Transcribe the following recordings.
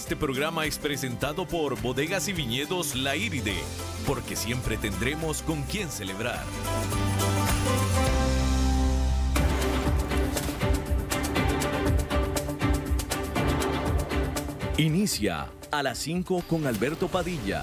Este programa es presentado por Bodegas y Viñedos La Iride, porque siempre tendremos con quién celebrar. Inicia a las 5 con Alberto Padilla.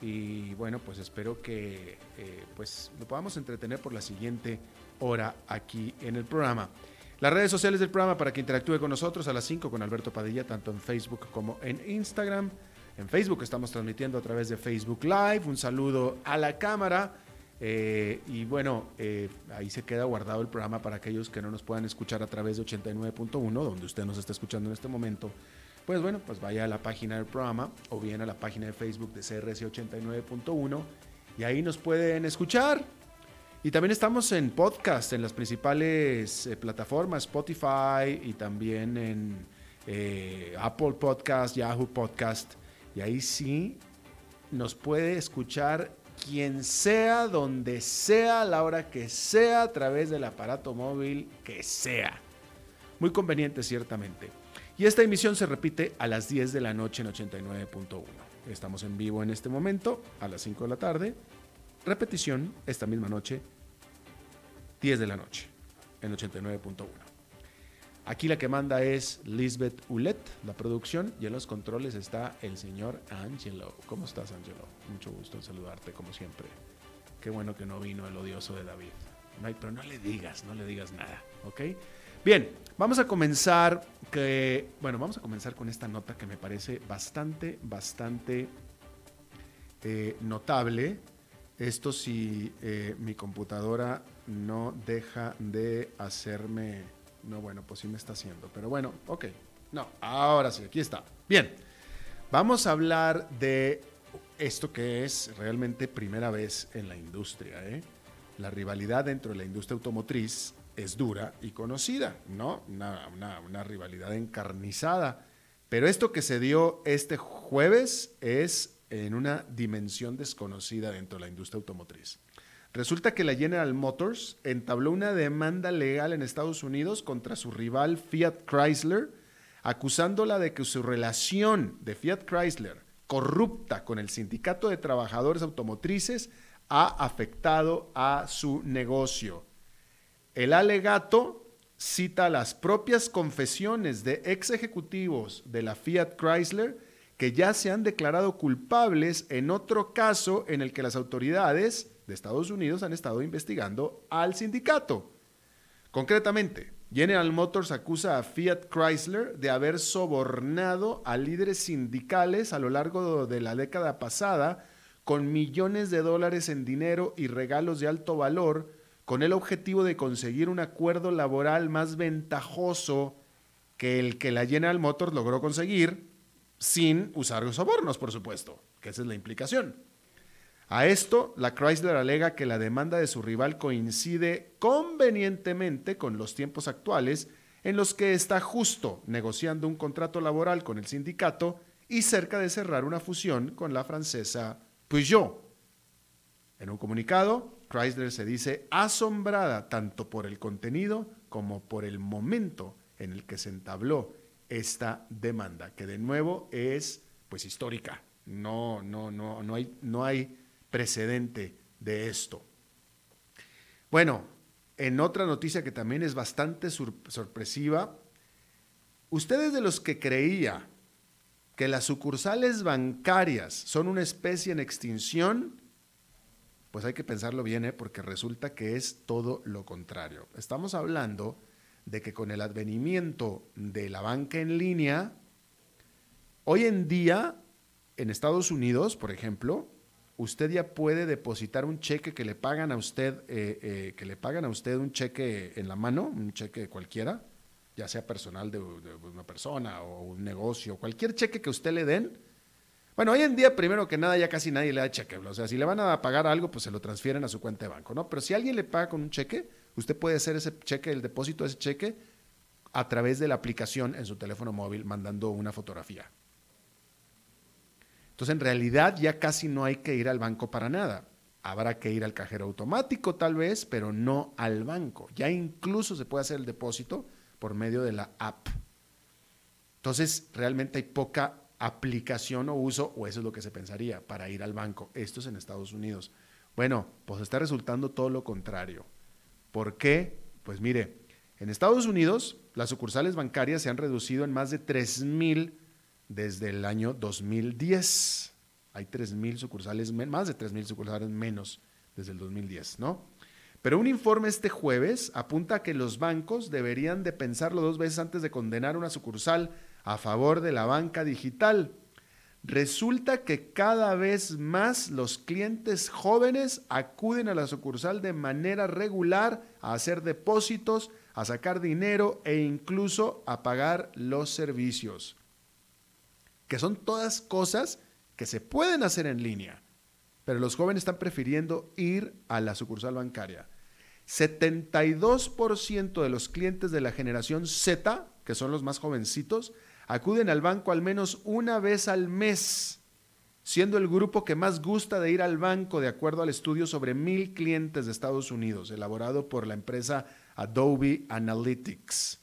Y bueno, pues espero que lo podamos entretener por la siguiente hora aquí en el programa. Las redes sociales del programa para que interactúe con nosotros: a las 5 con Alberto Padilla, tanto en Facebook como en Instagram. En Facebook estamos transmitiendo a través de Facebook Live. Un saludo a la cámara. Ahí se queda guardado el programa para aquellos que no nos puedan escuchar a través de 89.1, donde usted nos está escuchando en este momento. Pues bueno, pues vaya a la página del programa o bien a la página de Facebook de CRC 89.1 y ahí nos pueden escuchar. Y también estamos en podcast, en las principales plataformas, Spotify y también en Apple Podcast, Yahoo Podcast. Y ahí sí nos puede escuchar quien sea, donde sea, a la hora que sea, a través del aparato móvil que sea. Muy conveniente, ciertamente. Y esta emisión se repite a las 10 de la noche en 89.1. Estamos en vivo en este momento, a las 5 de la tarde. Repetición esta misma noche, 10 de la noche, en 89.1. Aquí la que manda es Lisbeth Ulet, la producción, y en los controles está el señor Angelo. ¿Cómo estás, Angelo? Mucho gusto en saludarte, como siempre. Qué bueno que no vino el odioso de David. Pero no le digas nada, ¿ok? Bien, vamos a comenzar con esta nota que me parece bastante notable. Esto si mi computadora no deja de hacerme... No, bueno, pues sí me está haciendo, pero bueno, ok. No, ahora sí, aquí está. Bien, vamos a hablar de esto que es realmente primera vez en la industria, ¿eh? La rivalidad dentro de la industria automotriz es dura y conocida, ¿no? Una rivalidad encarnizada. Pero esto que se dio este jueves es en una dimensión desconocida dentro de la industria automotriz. Resulta que la General Motors entabló una demanda legal en Estados Unidos contra su rival Fiat Chrysler, acusándola de que su relación de Fiat Chrysler corrupta con el Sindicato de Trabajadores Automotrices ha afectado a su negocio. El alegato cita las propias confesiones de ex ejecutivos de la Fiat Chrysler que ya se han declarado culpables en otro caso en el que las autoridades de Estados Unidos han estado investigando al sindicato. Concretamente, General Motors acusa a Fiat Chrysler de haber sobornado a líderes sindicales a lo largo de la década pasada con millones de dólares en dinero y regalos de alto valor, con el objetivo de conseguir un acuerdo laboral más ventajoso que el que la General Motors logró conseguir, sin usar los sobornos, por supuesto, que esa es la implicación. A esto, la Chrysler alega que la demanda de su rival coincide convenientemente con los tiempos actuales en los que está justo negociando un contrato laboral con el sindicato y cerca de cerrar una fusión con la francesa Peugeot. En un comunicado, Chrysler se dice asombrada tanto por el contenido como por el momento en el que se entabló esta demanda, que de nuevo es pues histórica. No hay precedente de esto. Bueno, en otra noticia que también es bastante sorpresiva, ustedes de los que creía que las sucursales bancarias son una especie en extinción, pues hay que pensarlo bien, porque resulta que es todo lo contrario. Estamos hablando de que con el advenimiento de la banca en línea, hoy en día, en Estados Unidos, por ejemplo, usted ya puede depositar un cheque que le pagan a usted un cheque en la mano, un cheque cualquiera, ya sea personal de una persona o un negocio, cualquier cheque que usted le den. Bueno, hoy en día, primero que nada, ya casi nadie le da cheque. O sea, si le van a pagar algo, pues se lo transfieren a su cuenta de banco, ¿no? Pero si alguien le paga con un cheque, usted puede hacer ese cheque, el depósito de ese cheque, a través de la aplicación en su teléfono móvil, mandando una fotografía. Entonces, en realidad, ya casi no hay que ir al banco para nada. Habrá que ir al cajero automático, tal vez, pero no al banco. Ya incluso se puede hacer el depósito por medio de la app. Entonces, realmente hay poca aplicación o uso, o eso es lo que se pensaría, para ir al banco. Esto es en Estados Unidos. Bueno, pues está resultando todo lo contrario. ¿Por qué? Pues mire, en Estados Unidos las sucursales bancarias se han reducido en más de 3,000 desde el año 2010. Hay 3,000 sucursales, más de 3,000 sucursales menos desde el 2010, ¿no? Pero un informe este jueves apunta a que los bancos deberían de pensarlo dos veces antes de condenar una sucursal a favor de la banca digital. Resulta que cada vez más los clientes jóvenes acuden a la sucursal de manera regular a hacer depósitos, a sacar dinero e incluso a pagar los servicios, que son todas cosas que se pueden hacer en línea, pero los jóvenes están prefiriendo ir a la sucursal bancaria. 72% de los clientes de la generación Z, que son los más jovencitos, acuden al banco al menos una vez al mes, siendo el grupo que más gusta de ir al banco, de acuerdo al estudio sobre 1,000 clientes de Estados Unidos, elaborado por la empresa Adobe Analytics.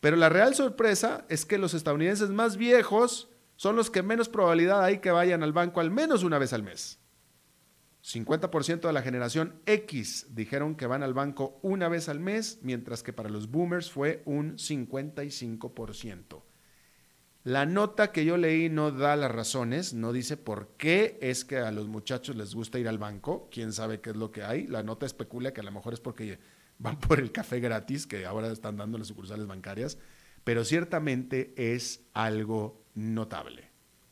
Pero la real sorpresa es que los estadounidenses más viejos son los que menos probabilidad hay que vayan al banco al menos una vez al mes. 50% de la generación X dijeron que van al banco una vez al mes, mientras que para los boomers fue un 55%. La nota que yo leí no da las razones, no dice por qué es que a los muchachos les gusta ir al banco, quién sabe qué es lo que hay. La nota especula que a lo mejor es porque van por el café gratis que ahora están dando las sucursales bancarias, pero ciertamente es algo notable,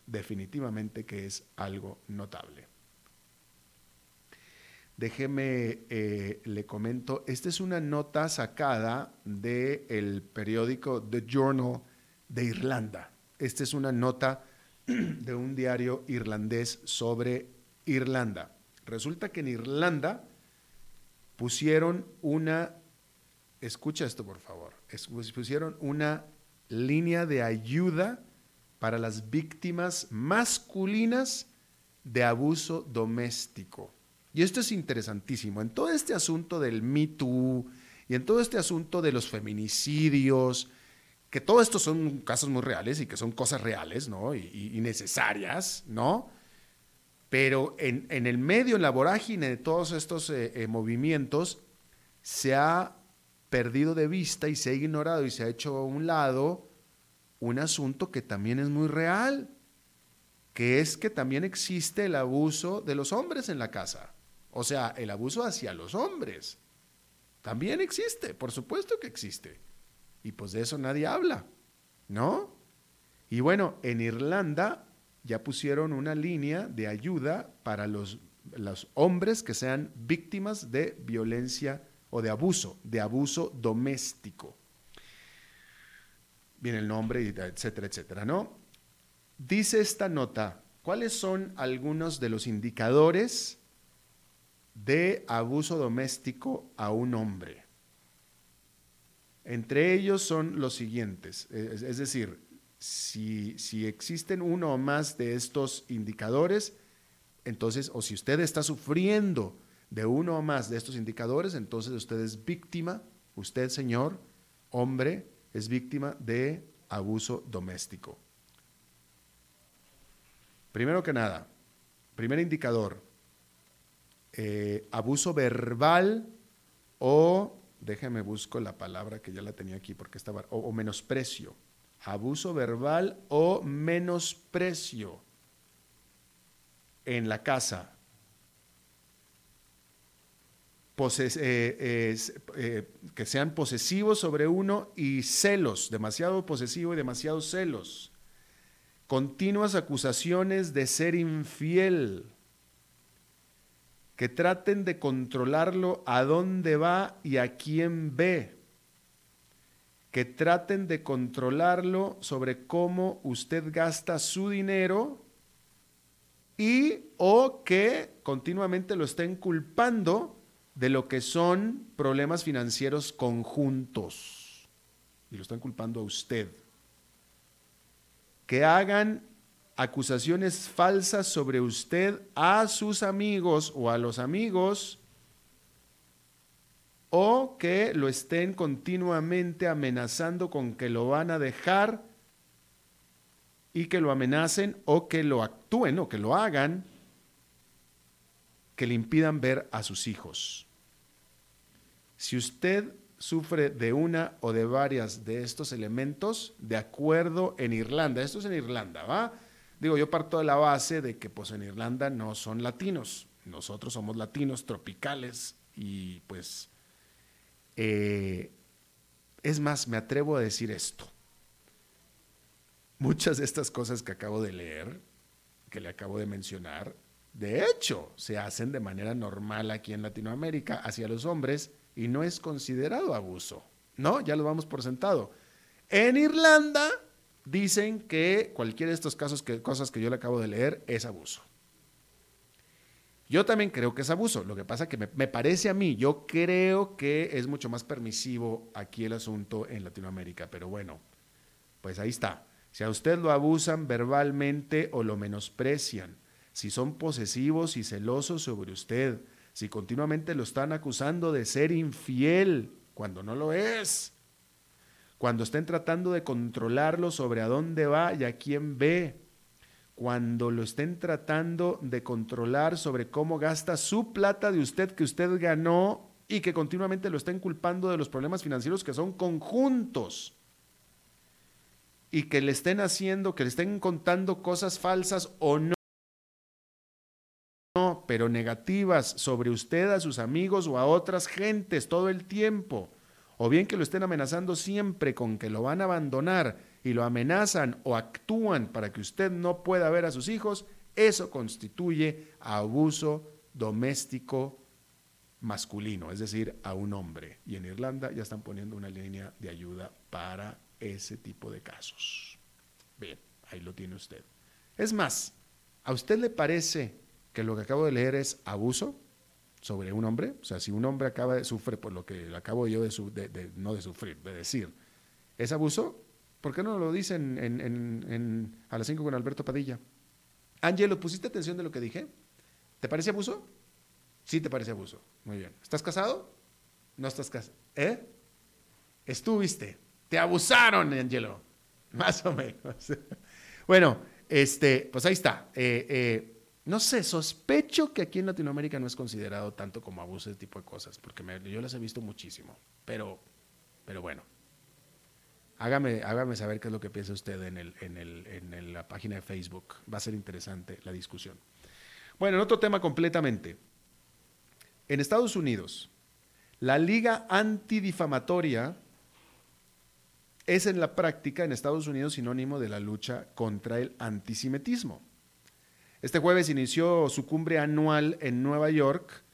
definitivamente que es algo notable. Déjeme, le comento, esta es una nota sacada del periódico The Journal de Irlanda. Esta es una nota de un diario irlandés sobre Irlanda. Resulta que en Irlanda pusieron una, escucha esto por favor, pusieron una línea de ayuda para las víctimas masculinas de abuso doméstico. Y esto es interesantísimo. En todo este asunto del Me Too y en todo este asunto de los feminicidios, que todo esto son casos muy reales y que son cosas reales, ¿no? Y necesarias, ¿no? Pero en el medio, en la vorágine de todos estos movimientos, se ha perdido de vista y se ha ignorado y se ha hecho a un lado un asunto que también es muy real, que es que también existe el abuso de los hombres en la casa. O sea, el abuso hacia los hombres también existe, por supuesto que existe. Y pues de eso nadie habla, ¿no? Y bueno, en Irlanda ya pusieron una línea de ayuda para los hombres que sean víctimas de violencia o de abuso doméstico. Viene el nombre, etcétera, etcétera, ¿no? Dice esta nota, ¿cuáles son algunos de los indicadores de abuso doméstico a un hombre? Entre ellos son los siguientes, es decir, si existen uno o más de estos indicadores, entonces, o si usted está sufriendo de uno o más de estos indicadores, entonces usted es víctima, usted, señor, hombre, es víctima de abuso doméstico. Primero que nada, primer indicador, abuso verbal o, déjeme busco la palabra que ya la tenía aquí porque estaba, o menosprecio, abuso verbal o menosprecio en la casa. Que sean posesivos sobre uno y celos, demasiado posesivo y demasiados celos. Continuas acusaciones de ser infiel, que traten de controlarlo a dónde va y a quién ve, que traten de controlarlo sobre cómo usted gasta su dinero y o que continuamente lo estén culpando de lo que son problemas financieros conjuntos. Y lo están culpando a usted. Que hagan acusaciones falsas sobre usted a sus amigos o a los amigos, o que lo estén continuamente amenazando con que lo van a dejar y que lo amenacen o que lo actúen o que lo hagan, que le impidan ver a sus hijos. Si usted sufre de una o de varias de estos elementos, de acuerdo en Irlanda, esto es en Irlanda, ¿va? Digo, yo parto de la base de que pues en Irlanda no son latinos, nosotros somos latinos tropicales y pues, es más, me atrevo a decir esto. Muchas de estas cosas que acabo de leer, que le acabo de mencionar, de hecho, se hacen de manera normal aquí en Latinoamérica hacia los hombres y no es considerado abuso, ¿no? Ya lo vamos por sentado. En Irlanda dicen que cualquiera de estos casos, cosas que yo le acabo de leer, es abuso. Yo también creo que es abuso, lo que pasa que me parece a mí, yo creo que es mucho más permisivo aquí el asunto en Latinoamérica, pero bueno, pues ahí está. Si a usted lo abusan verbalmente o lo menosprecian, si son posesivos y celosos sobre usted, si continuamente lo están acusando de ser infiel cuando no lo es, cuando estén tratando de controlarlo sobre a dónde va y a quién ve, cuando lo estén tratando de controlar sobre cómo gasta su plata de usted que usted ganó y que continuamente lo estén culpando de los problemas financieros que son conjuntos, y que le estén haciendo, que le estén contando cosas falsas o no, pero negativas sobre usted, a sus amigos o a otras gentes todo el tiempo, o bien que lo estén amenazando siempre con que lo van a abandonar y lo amenazan o actúan para que usted no pueda ver a sus hijos, eso constituye abuso doméstico masculino, es decir, a un hombre. Y en Irlanda ya están poniendo una línea de ayuda para ese tipo de casos. Bien, ahí lo tiene usted. Es más, ¿a usted le parece que lo que acabo de leer es abuso sobre un hombre? O sea, si un hombre acaba de sufrir por lo que acabo yo de decir, ¿es abuso? ¿Por qué no lo dicen en A las 5 con Alberto Padilla? Angelo, ¿pusiste atención de lo que dije? ¿Te parece abuso? Sí, te parece abuso. Muy bien. ¿Estás casado? No estás casado. ¿Eh? Estuviste. Te abusaron, Angelo. Más o menos. Bueno, pues ahí está. No sé, sospecho que aquí en Latinoamérica no es considerado tanto como abuso ese tipo de cosas, porque yo las he visto muchísimo, pero bueno, hágame saber qué es lo que piensa usted en la página de Facebook, va a ser interesante la discusión. Bueno, en otro tema completamente, en Estados Unidos, la liga antidifamatoria es en la práctica en Estados Unidos sinónimo de la lucha contra el antisemitismo. Este jueves inició su cumbre anual en Nueva York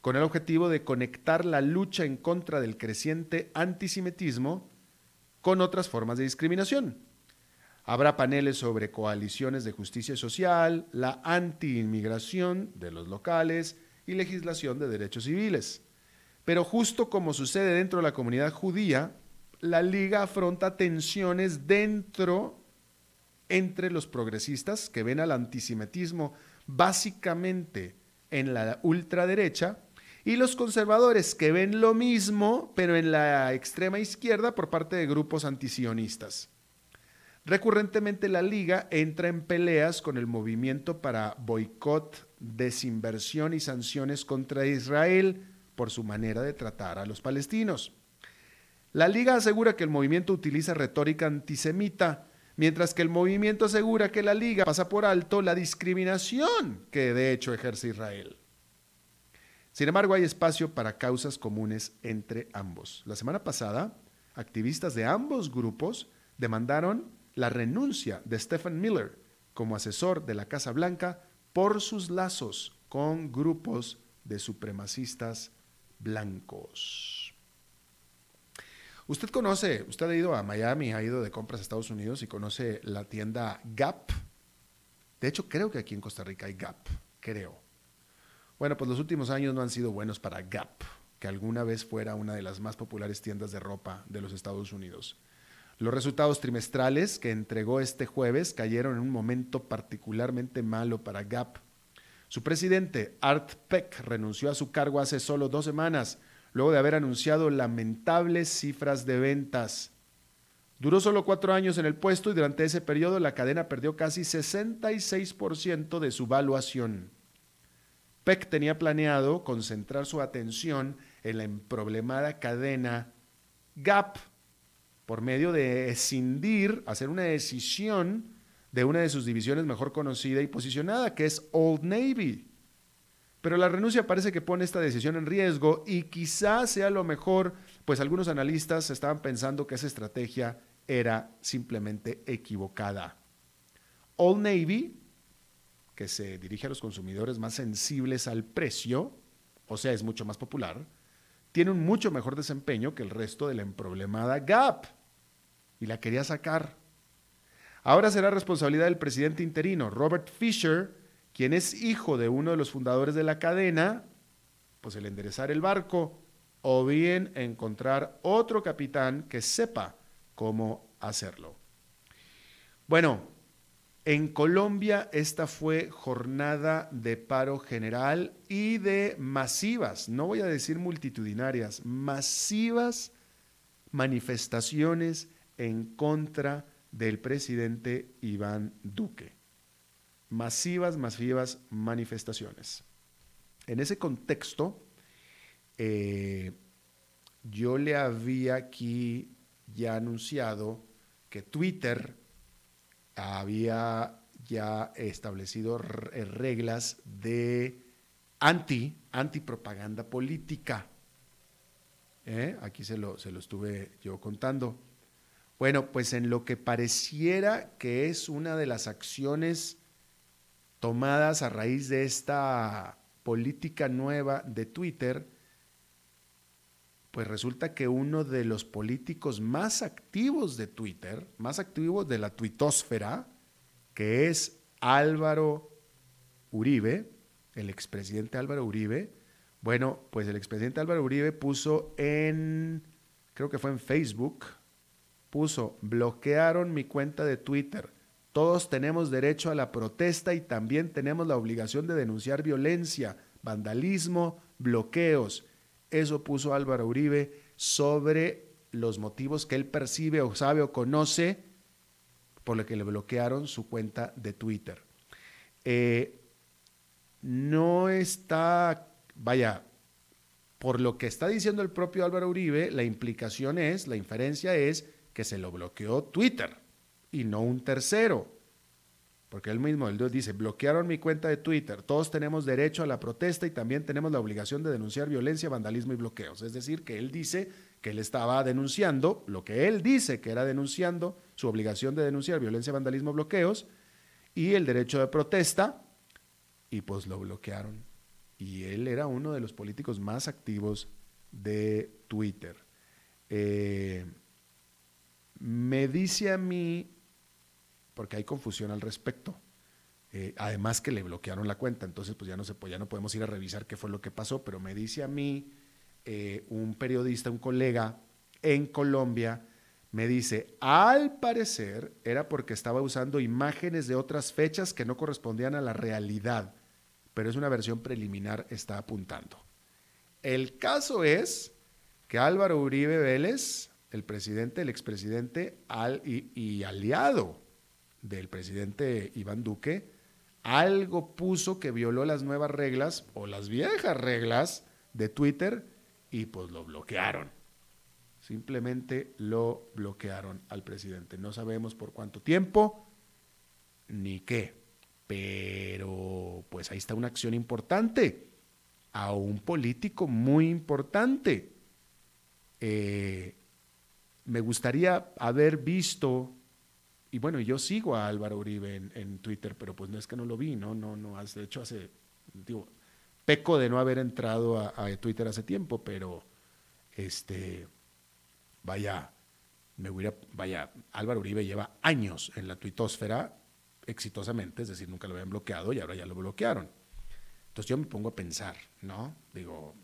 con el objetivo de conectar la lucha en contra del creciente antisemitismo con otras formas de discriminación. Habrá paneles sobre coaliciones de justicia social, la anti-inmigración de los locales y legislación de derechos civiles. Pero justo como sucede dentro de la comunidad judía, la Liga afronta tensiones entre los progresistas que ven al antisemitismo básicamente en la ultraderecha y los conservadores que ven lo mismo pero en la extrema izquierda por parte de grupos antisionistas. Recurrentemente la Liga entra en peleas con el movimiento para boicot, desinversión y sanciones contra Israel por su manera de tratar a los palestinos. La Liga asegura que el movimiento utiliza retórica antisemita, mientras que el movimiento asegura que la Liga pasa por alto la discriminación que de hecho ejerce Israel. Sin embargo, hay espacio para causas comunes entre ambos. La semana pasada, activistas de ambos grupos demandaron la renuncia de Stephen Miller como asesor de la Casa Blanca por sus lazos con grupos de supremacistas blancos. Usted conoce, usted ha ido a Miami, ha ido de compras a Estados Unidos y conoce la tienda Gap. De hecho, creo que aquí en Costa Rica hay Gap, creo. Bueno, pues los últimos años no han sido buenos para Gap, que alguna vez fuera una de las más populares tiendas de ropa de los Estados Unidos. Los resultados trimestrales que entregó este jueves cayeron en un momento particularmente malo para Gap. Su presidente, Art Peck, renunció a su cargo hace solo 2 semanas, luego de haber anunciado lamentables cifras de ventas. Duró solo 4 años en el puesto y durante ese periodo la cadena perdió casi 66% de su valuación. Peck tenía planeado concentrar su atención en la emproblemada cadena Gap por medio de escindir, hacer una decisión de una de sus divisiones mejor conocida y posicionada, que es Old Navy. Pero la renuncia parece que pone esta decisión en riesgo y quizás sea lo mejor, pues algunos analistas estaban pensando que esa estrategia era simplemente equivocada. Old Navy, que se dirige a los consumidores más sensibles al precio, o sea, es mucho más popular, tiene un mucho mejor desempeño que el resto de la emproblemada Gap, y la quería sacar. Ahora será responsabilidad del presidente interino, Robert Fisher, quien es hijo de uno de los fundadores de la cadena, pues el enderezar el barco o bien encontrar otro capitán que sepa cómo hacerlo. Bueno, en Colombia esta fue jornada de paro general y de masivas, no voy a decir multitudinarias, masivas manifestaciones en contra del presidente Iván Duque. Masivas manifestaciones. En ese contexto, yo le había aquí ya anunciado que Twitter había ya establecido reglas de antipropaganda política. Aquí se lo estuve yo contando. Bueno, pues en lo que pareciera que es una de las acciones tomadas a raíz de esta política nueva de Twitter, pues resulta que uno de los políticos más activos de Twitter, más activos de la tuitósfera, que es Álvaro Uribe, el expresidente Álvaro Uribe, bueno, pues el expresidente Álvaro Uribe puso en, creo que fue en Facebook, puso: bloquearon mi cuenta de Twitter. Todos tenemos derecho a la protesta y también tenemos la obligación de denunciar violencia, vandalismo, bloqueos. Eso puso Álvaro Uribe sobre los motivos que él percibe o sabe o conoce por lo que le bloquearon su cuenta de Twitter. No está, vaya, por lo que está diciendo el propio Álvaro Uribe, la implicación es, la inferencia es que se lo bloqueó Twitter y no un tercero, porque él mismo dice: bloquearon mi cuenta de Twitter, todos tenemos derecho a la protesta y también tenemos la obligación de denunciar violencia, vandalismo y bloqueos. Es decir, que él dice que él estaba denunciando, lo que él dice que era denunciando, su obligación de denunciar violencia, vandalismo, bloqueos y el derecho de protesta, y pues lo bloquearon. Y él era uno de los políticos más activos de Twitter. Me dice a mí, porque hay confusión al respecto, además que le bloquearon la cuenta, entonces pues ya no podemos ir a revisar qué fue lo que pasó, pero me dice a mí un periodista, un colega en Colombia, me dice: al parecer era porque estaba usando imágenes de otras fechas que no correspondían a la realidad, pero es una versión preliminar, está apuntando. El caso es que Álvaro Uribe Vélez, el presidente, el expresidente y aliado del presidente Iván Duque, algo puso que violó las nuevas reglas o las viejas reglas de Twitter y pues lo bloquearon. Simplemente lo bloquearon al presidente. No sabemos por cuánto tiempo ni qué, pero pues ahí está una acción importante a un político muy importante. Me gustaría haber visto... Y bueno, yo sigo a Álvaro Uribe en Twitter, pero pues no es que no lo vi, no, de hecho peco de no haber entrado a Twitter hace tiempo, pero Álvaro Uribe lleva años en la tuitósfera exitosamente, es decir, nunca lo habían bloqueado y ahora ya lo bloquearon. Entonces yo me pongo a pensar, ¿no? Digo,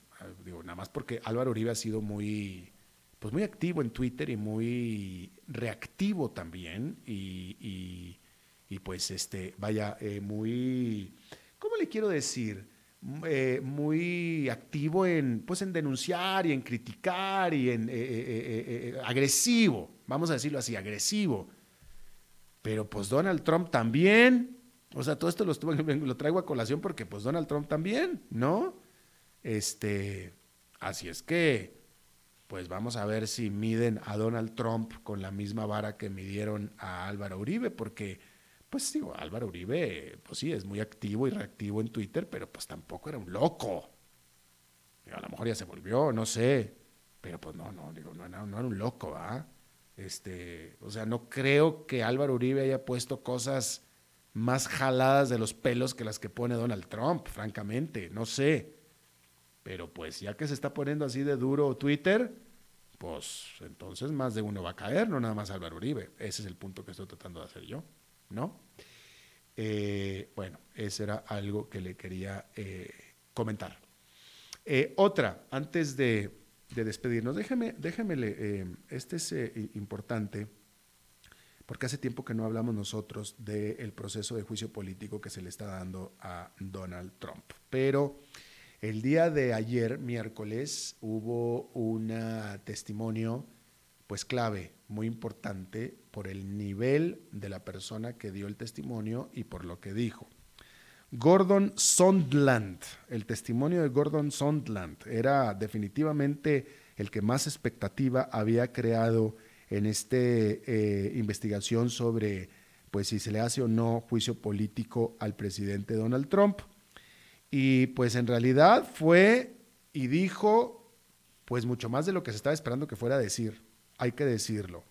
nada más porque Álvaro Uribe ha sido muy activo en Twitter y muy reactivo también muy, ¿cómo le quiero decir? Muy activo en denunciar y en criticar y en agresivo, vamos a decirlo así, agresivo. Pero pues Donald Trump también, o sea, todo esto lo traigo a colación porque pues Donald Trump también, ¿no? Así es que, pues vamos a ver si miden a Donald Trump con la misma vara que midieron a Álvaro Uribe, porque, pues digo, Álvaro Uribe, pues sí, es muy activo y reactivo en Twitter, pero pues tampoco era un loco. A lo mejor ya se volvió, no sé, pero pues no era un loco, ¿ah? O sea, no creo que Álvaro Uribe haya puesto cosas más jaladas de los pelos que las que pone Donald Trump, francamente, no sé. Pero pues ya que se está poniendo así de duro Twitter, pues entonces más de uno va a caer, no nada más Álvaro Uribe. Ese es el punto que estoy tratando de hacer yo, ¿no? Bueno, ese era algo que le quería comentar. Otra, antes de despedirnos, déjeme este es importante, porque hace tiempo que no hablamos nosotros del proceso de juicio político que se le está dando a Donald Trump. Pero el día de ayer, miércoles, hubo un testimonio pues clave, muy importante, por el nivel de la persona que dio el testimonio y por lo que dijo. Gordon Sondland, el testimonio de Gordon Sondland era definitivamente el que más expectativa había creado en esta investigación sobre pues si se le hace o no juicio político al presidente Donald Trump. Y pues en realidad fue y dijo pues mucho más de lo que se estaba esperando que fuera a decir, hay que decirlo.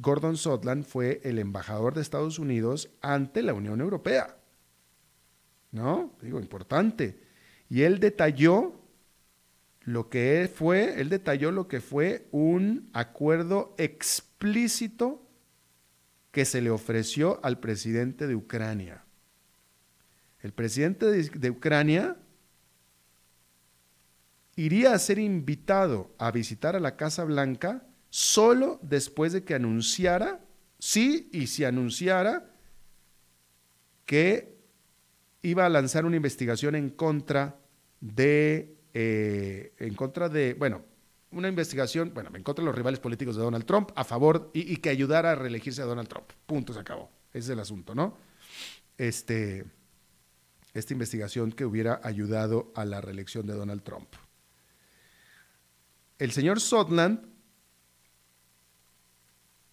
Gordon Sondland fue el embajador de Estados Unidos ante la Unión Europea, ¿no? Digo, importante. Y él detalló lo que fue un acuerdo explícito que se le ofreció al presidente de Ucrania. El presidente de Ucrania iría a ser invitado a visitar a la Casa Blanca solo después de que se anunciara que iba a lanzar una investigación en contra de los rivales políticos de Donald Trump, a favor y que ayudara a reelegirse a Donald Trump. Punto, se acabó. Ese es el asunto, ¿no? Esta investigación que hubiera ayudado a la reelección de Donald Trump. El señor Sondland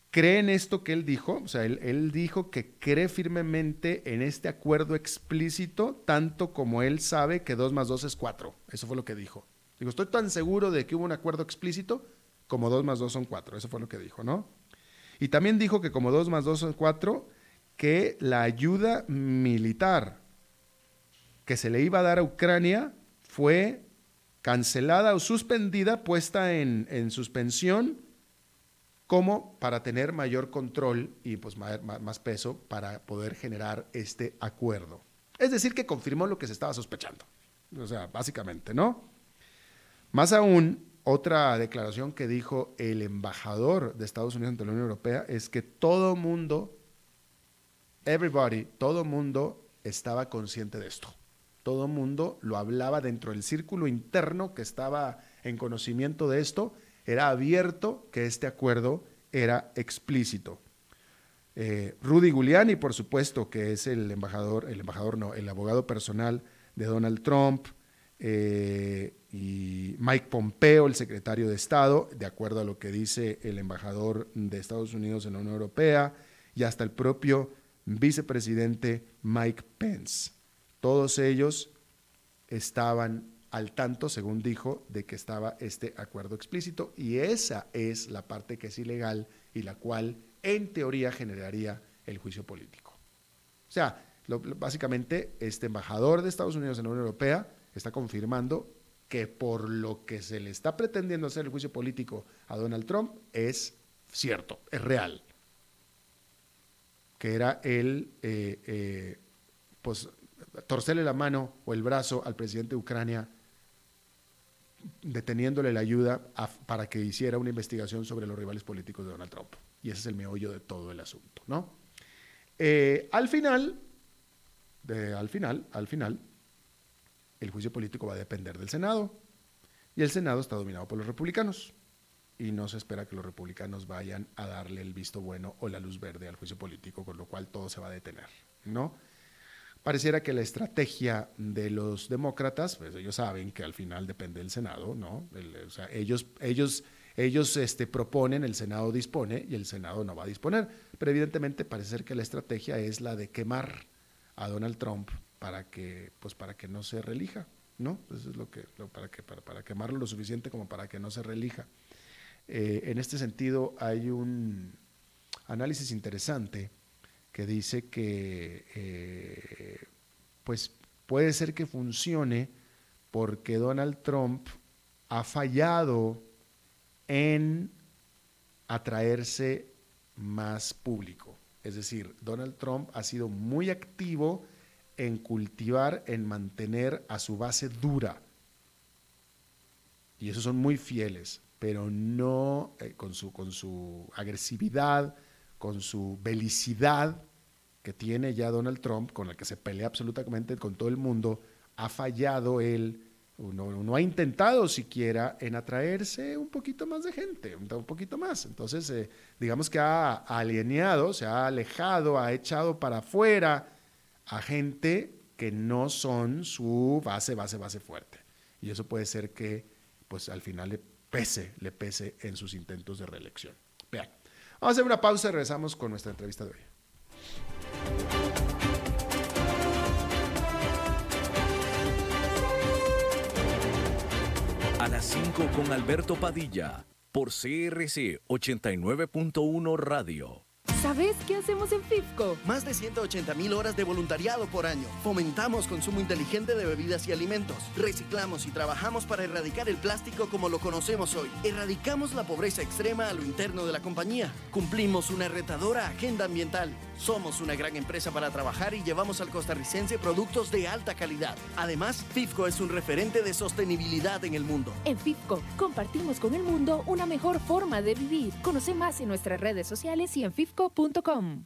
cree en esto que él dijo, o sea, él dijo que cree firmemente en este acuerdo explícito, tanto como él sabe que 2 más 2 es 4. Eso fue lo que dijo. Digo, estoy tan seguro de que hubo un acuerdo explícito como 2 más 2 son 4. Eso fue lo que dijo, ¿no? Y también dijo que como 2 más 2 son 4, que la ayuda militar que se le iba a dar a Ucrania fue cancelada o suspendida, puesta en suspensión, como para tener mayor control y pues más peso para poder generar este acuerdo. Es decir, que confirmó lo que se estaba sospechando. O sea, básicamente, ¿no? Más aún, otra declaración que dijo el embajador de Estados Unidos ante la Unión Europea es que todo mundo estaba consciente de esto. Todo el mundo lo hablaba dentro del círculo interno que estaba en conocimiento de esto. Era abierto que este acuerdo era explícito. Rudy Giuliani, por supuesto, que es el abogado personal de Donald Trump, y Mike Pompeo, el secretario de Estado, de acuerdo a lo que dice el embajador de Estados Unidos en la Unión Europea, y hasta el propio vicepresidente Mike Pence. Todos ellos estaban al tanto, según dijo, de que estaba este acuerdo explícito, y esa es la parte que es ilegal y la cual, en teoría, generaría el juicio político. O sea, básicamente, este embajador de Estados Unidos en la Unión Europea está confirmando que por lo que se le está pretendiendo hacer el juicio político a Donald Trump es cierto, es real, que era el pues, torcerle la mano o el brazo al presidente de Ucrania, deteniéndole la ayuda para que hiciera una investigación sobre los rivales políticos de Donald Trump. Y ese es el meollo de todo el asunto, ¿no? Al final, el juicio político va a depender del Senado, y el Senado está dominado por los republicanos, y no se espera que los republicanos vayan a darle el visto bueno o la luz verde al juicio político, con lo cual todo se va a detener, ¿no? Pareciera que la estrategia de los demócratas, pues ellos saben que al final depende del Senado, ¿no? O sea, ellos proponen, el Senado dispone y el Senado no va a disponer. Pero evidentemente parece ser que la estrategia es la de quemar a Donald Trump para que no se reelija, ¿no? Eso es para quemarlo lo suficiente como para que no se reelija. En este sentido hay un análisis interesante que dice que pues puede ser que funcione porque Donald Trump ha fallado en atraerse más público. Es decir, Donald Trump ha sido muy activo en cultivar, en mantener a su base dura. Y esos son muy fieles, pero no con su agresividad, con su belicidad que tiene ya Donald Trump, con el que se pelea absolutamente con todo el mundo, ha fallado él, no ha intentado siquiera en atraerse un poquito más de gente, un poquito más. Entonces, digamos que ha alienado, se ha alejado, ha echado para afuera a gente que no son su base fuerte. Y eso puede ser que, pues al final le pese en sus intentos de reelección. Vean. Vamos a hacer una pausa y regresamos con nuestra entrevista de hoy. A las 5 con Alberto Padilla, por CRC 89.1 Radio. ¿Sabes qué hacemos en FIFCO? Más de 180,000 horas de voluntariado por año. Fomentamos consumo inteligente de bebidas y alimentos. Reciclamos y trabajamos para erradicar el plástico como lo conocemos hoy. Erradicamos la pobreza extrema a lo interno de la compañía. Cumplimos una retadora agenda ambiental. Somos una gran empresa para trabajar y llevamos al costarricense productos de alta calidad. Además, FIFCO es un referente de sostenibilidad en el mundo. En FIFCO, compartimos con el mundo una mejor forma de vivir. Conoce más en nuestras redes sociales y en FIFCO.com.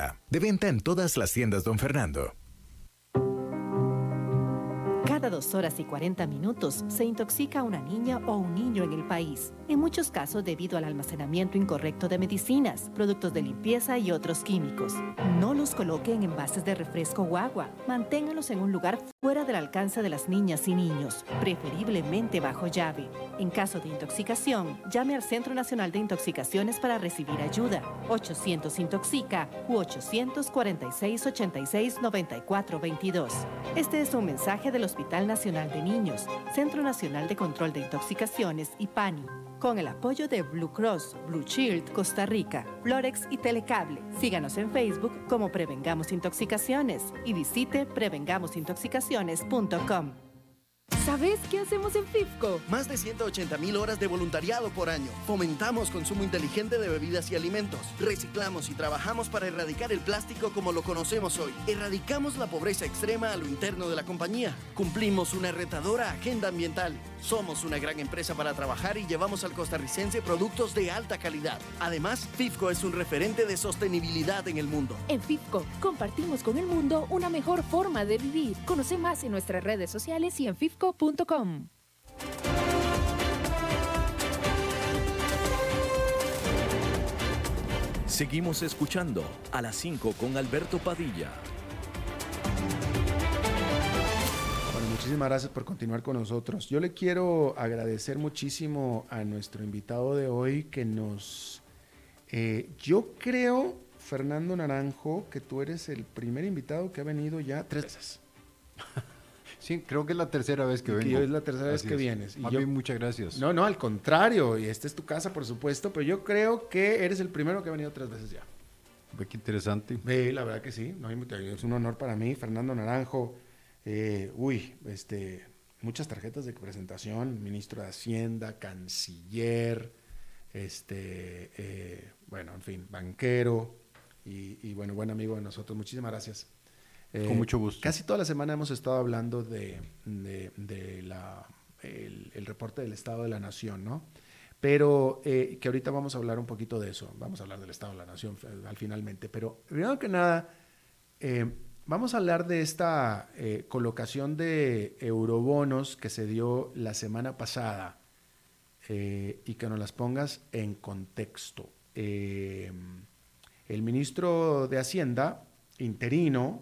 De venta en todas las tiendas Don Fernando. Cada 2 horas y 40 minutos se intoxica una niña o un niño en el país, en muchos casos debido al almacenamiento incorrecto de medicinas, productos de limpieza y otros químicos. No los coloque en envases de refresco o agua. Manténgalos en un lugar fuera del alcance de las niñas y niños, preferiblemente bajo llave. En caso de intoxicación, llame al Centro Nacional de Intoxicaciones para recibir ayuda. 800-INTOXICA u 846-86-94-22. Este es un mensaje del Hospital Nacional de Niños, Centro Nacional de Control de Intoxicaciones y PANI, con el apoyo de Blue Cross, Blue Shield, Costa Rica, Florex y Telecable. Síganos en Facebook como Prevengamos Intoxicaciones y visite prevengamosintoxicaciones.com. ¿Sabes qué hacemos en FIFCO? Más de 180,000 horas de voluntariado por año. Fomentamos consumo inteligente de bebidas y alimentos. Reciclamos y trabajamos para erradicar el plástico como lo conocemos hoy. Erradicamos la pobreza extrema a lo interno de la compañía. Cumplimos una retadora agenda ambiental. Somos una gran empresa para trabajar y llevamos al costarricense productos de alta calidad. Además, FIFCO es un referente de sostenibilidad en el mundo. En FIFCO, compartimos con el mundo una mejor forma de vivir. Conoce más en nuestras redes sociales y en FIFCO.com. Seguimos escuchando a las 5 con Alberto Padilla. muchísimas gracias por continuar con nosotros. Yo le quiero agradecer muchísimo a nuestro invitado de hoy que nos... yo creo, Fernando Naranjo, que tú eres el primer invitado que ha venido ya 3 veces. Sí, creo que es la tercera vez que vengo. Es la tercera vez que vienes. Y yo, muchas gracias. No, no, al contrario, y esta es tu casa, por supuesto, pero yo creo que eres el primero que ha venido 3 veces ya. Ve qué interesante. La verdad que sí, no, es un honor para mí, Fernando Naranjo. Muchas tarjetas de presentación, ministro de Hacienda, canciller, banquero y bueno, buen amigo de nosotros. Muchísimas gracias. Con mucho gusto. Casi toda la semana hemos estado hablando del reporte del Estado de la Nación, ¿no? Pero que ahorita vamos a hablar un poquito de eso. Vamos a hablar del Estado de la Nación finalmente. Pero primero que nada, vamos a hablar de esta colocación de eurobonos que se dio la semana pasada y que nos las pongas en contexto. El ministro de Hacienda interino,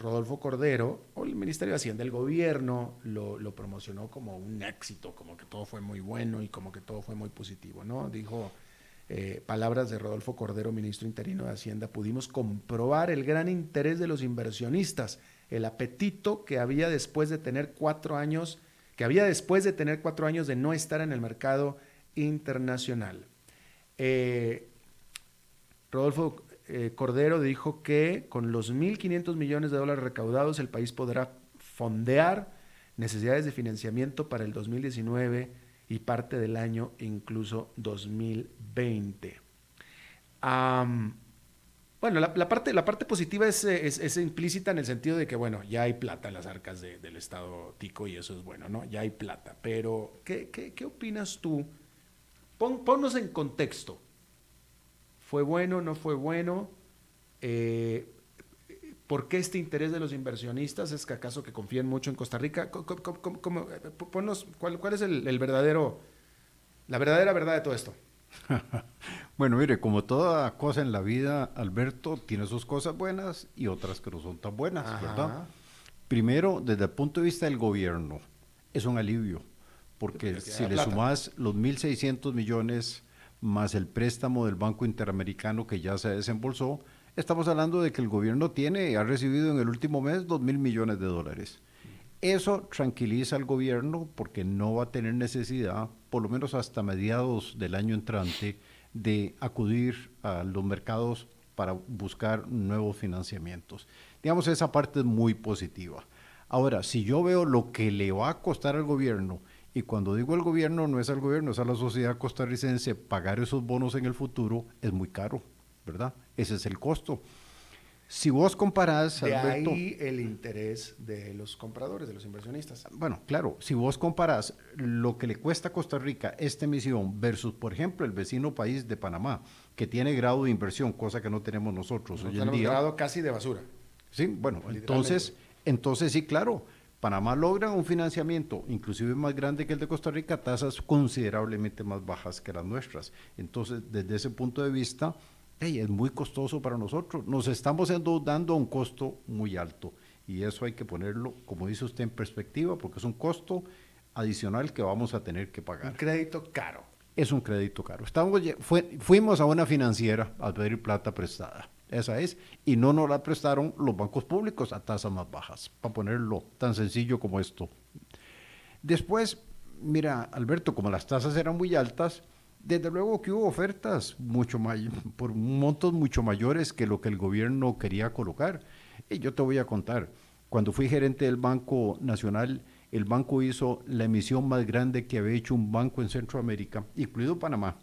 Rodolfo Cordero, o el Ministerio de Hacienda, el gobierno lo promocionó como un éxito, como que todo fue muy bueno y como que todo fue muy positivo, ¿no? Dijo, palabras de Rodolfo Cordero, ministro interino de Hacienda, pudimos comprobar el gran interés de los inversionistas, el apetito que había después de tener 4 años, de no estar en el mercado internacional. Rodolfo Cordero dijo que con los $1.500 millones recaudados el país podrá fondear necesidades de financiamiento para el 2019 y parte del año incluso 2020. La parte positiva es implícita en el sentido de que, bueno, ya hay plata en las arcas del Estado tico y eso es bueno, ¿no? Ya hay plata. Pero, ¿qué opinas tú? Ponnos en contexto. ¿Fue bueno, no fue bueno? ¿Por qué este interés de los inversionistas? ¿Es que acaso que confían mucho en Costa Rica? ¿Cuál es la verdadera verdad de todo esto? Bueno, mire, como toda cosa en la vida, Alberto, tiene sus cosas buenas y otras que no son tan buenas, ajá, ¿verdad? Primero, desde el punto de vista del gobierno, es un alivio, porque si le sumás los 1.600 millones... más el préstamo del Banco Interamericano que ya se desembolsó, estamos hablando de que el gobierno ha recibido en el último mes $2.000 millones. Eso tranquiliza al gobierno porque no va a tener necesidad, por lo menos hasta mediados del año entrante, de acudir a los mercados para buscar nuevos financiamientos. Digamos, esa parte es muy positiva. Ahora, si yo veo lo que le va a costar al gobierno, y cuando digo el gobierno, no es al gobierno, es a la sociedad costarricense, pagar esos bonos en el futuro es muy caro, ¿verdad? Ese es el costo. Si vos comparás, Alberto, de ahí el interés de los compradores, de los inversionistas. Bueno, claro, si vos comparás lo que le cuesta a Costa Rica esta emisión versus, por ejemplo, el vecino país de Panamá, que tiene grado de inversión, cosa que no tenemos nosotros hoy en día. Grado casi de basura. Sí, bueno, entonces sí, claro. Panamá logra un financiamiento inclusive más grande que el de Costa Rica, tasas considerablemente más bajas que las nuestras. Entonces, desde ese punto de vista, es muy costoso para nosotros. Nos estamos endeudando a un costo muy alto y eso hay que ponerlo, como dice usted, en perspectiva, porque es un costo adicional que vamos a tener que pagar. Un crédito caro. Es un crédito caro. Fuimos a una financiera a pedir plata prestada. Esa es, y no nos la prestaron los bancos públicos a tasas más bajas, para ponerlo tan sencillo como esto. Después, mira, Alberto, como las tasas eran muy altas, desde luego que hubo ofertas por montos mucho mayores que lo que el gobierno quería colocar. Y yo te voy a contar, cuando fui gerente del Banco Nacional, el banco hizo la emisión más grande que había hecho un banco en Centroamérica, incluido Panamá,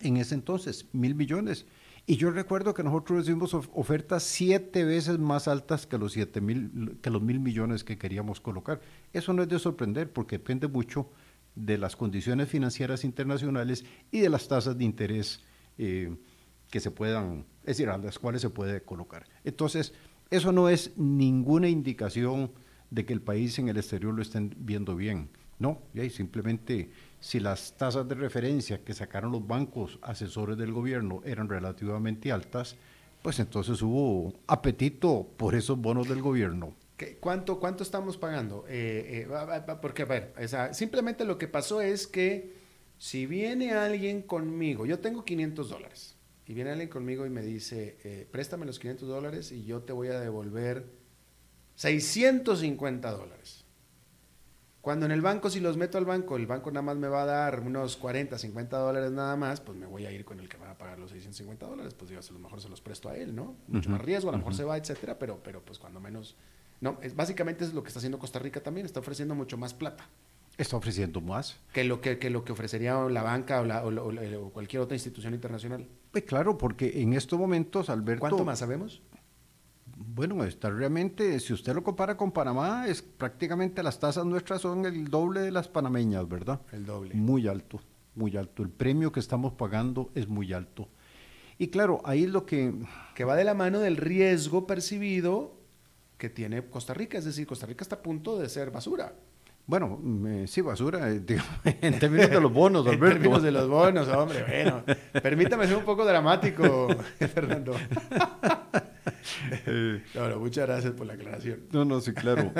en ese entonces, $1.000 millones. Y yo recuerdo que nosotros recibimos ofertas 7 veces más altas que los $1.000 millones que queríamos colocar. Eso no es de sorprender porque depende mucho de las condiciones financieras internacionales y de las tasas de interés que se puedan, es decir, a las cuales se puede colocar. Entonces, eso no es ninguna indicación de que el país en el exterior lo estén viendo bien. No, simplemente si las tasas de referencia que sacaron los bancos asesores del gobierno eran relativamente altas, pues entonces hubo apetito por esos bonos del gobierno. ¿Cuánto estamos pagando? Porque, a ver, simplemente lo que pasó es que si viene alguien conmigo, yo tengo $500, y viene alguien conmigo y me dice, préstame los $500 y yo te voy a devolver $650. Cuando en el banco, si los meto al banco, el banco nada más me va a dar unos $40, $50 nada más, pues me voy a ir con el que me va a pagar los $650, pues digo, a lo mejor se los presto a él, ¿no? Mucho más riesgo, a lo mejor se va, etcétera, pero pues cuando menos... No, básicamente es lo que está haciendo Costa Rica también, está ofreciendo mucho más plata. Está ofreciendo más. Que lo que ofrecería la banca o cualquier otra institución internacional. Pues claro, porque en estos momentos, Alberto... ¿Cuánto más sabemos? Bueno, está realmente, si usted lo compara con Panamá, es prácticamente las tasas nuestras son el doble de las panameñas, ¿verdad? El doble. Muy alto, muy alto. El premio que estamos pagando es muy alto. Y claro, ahí lo que... Que va de la mano del riesgo percibido que tiene Costa Rica, es decir, Costa Rica está a punto de ser basura. Bueno, sí, basura, en términos de los bonos, Alberto. En términos de los bonos, hombre, bueno. Permítame ser un poco dramático, Fernando. No, muchas gracias por la aclaración. No, sí, claro.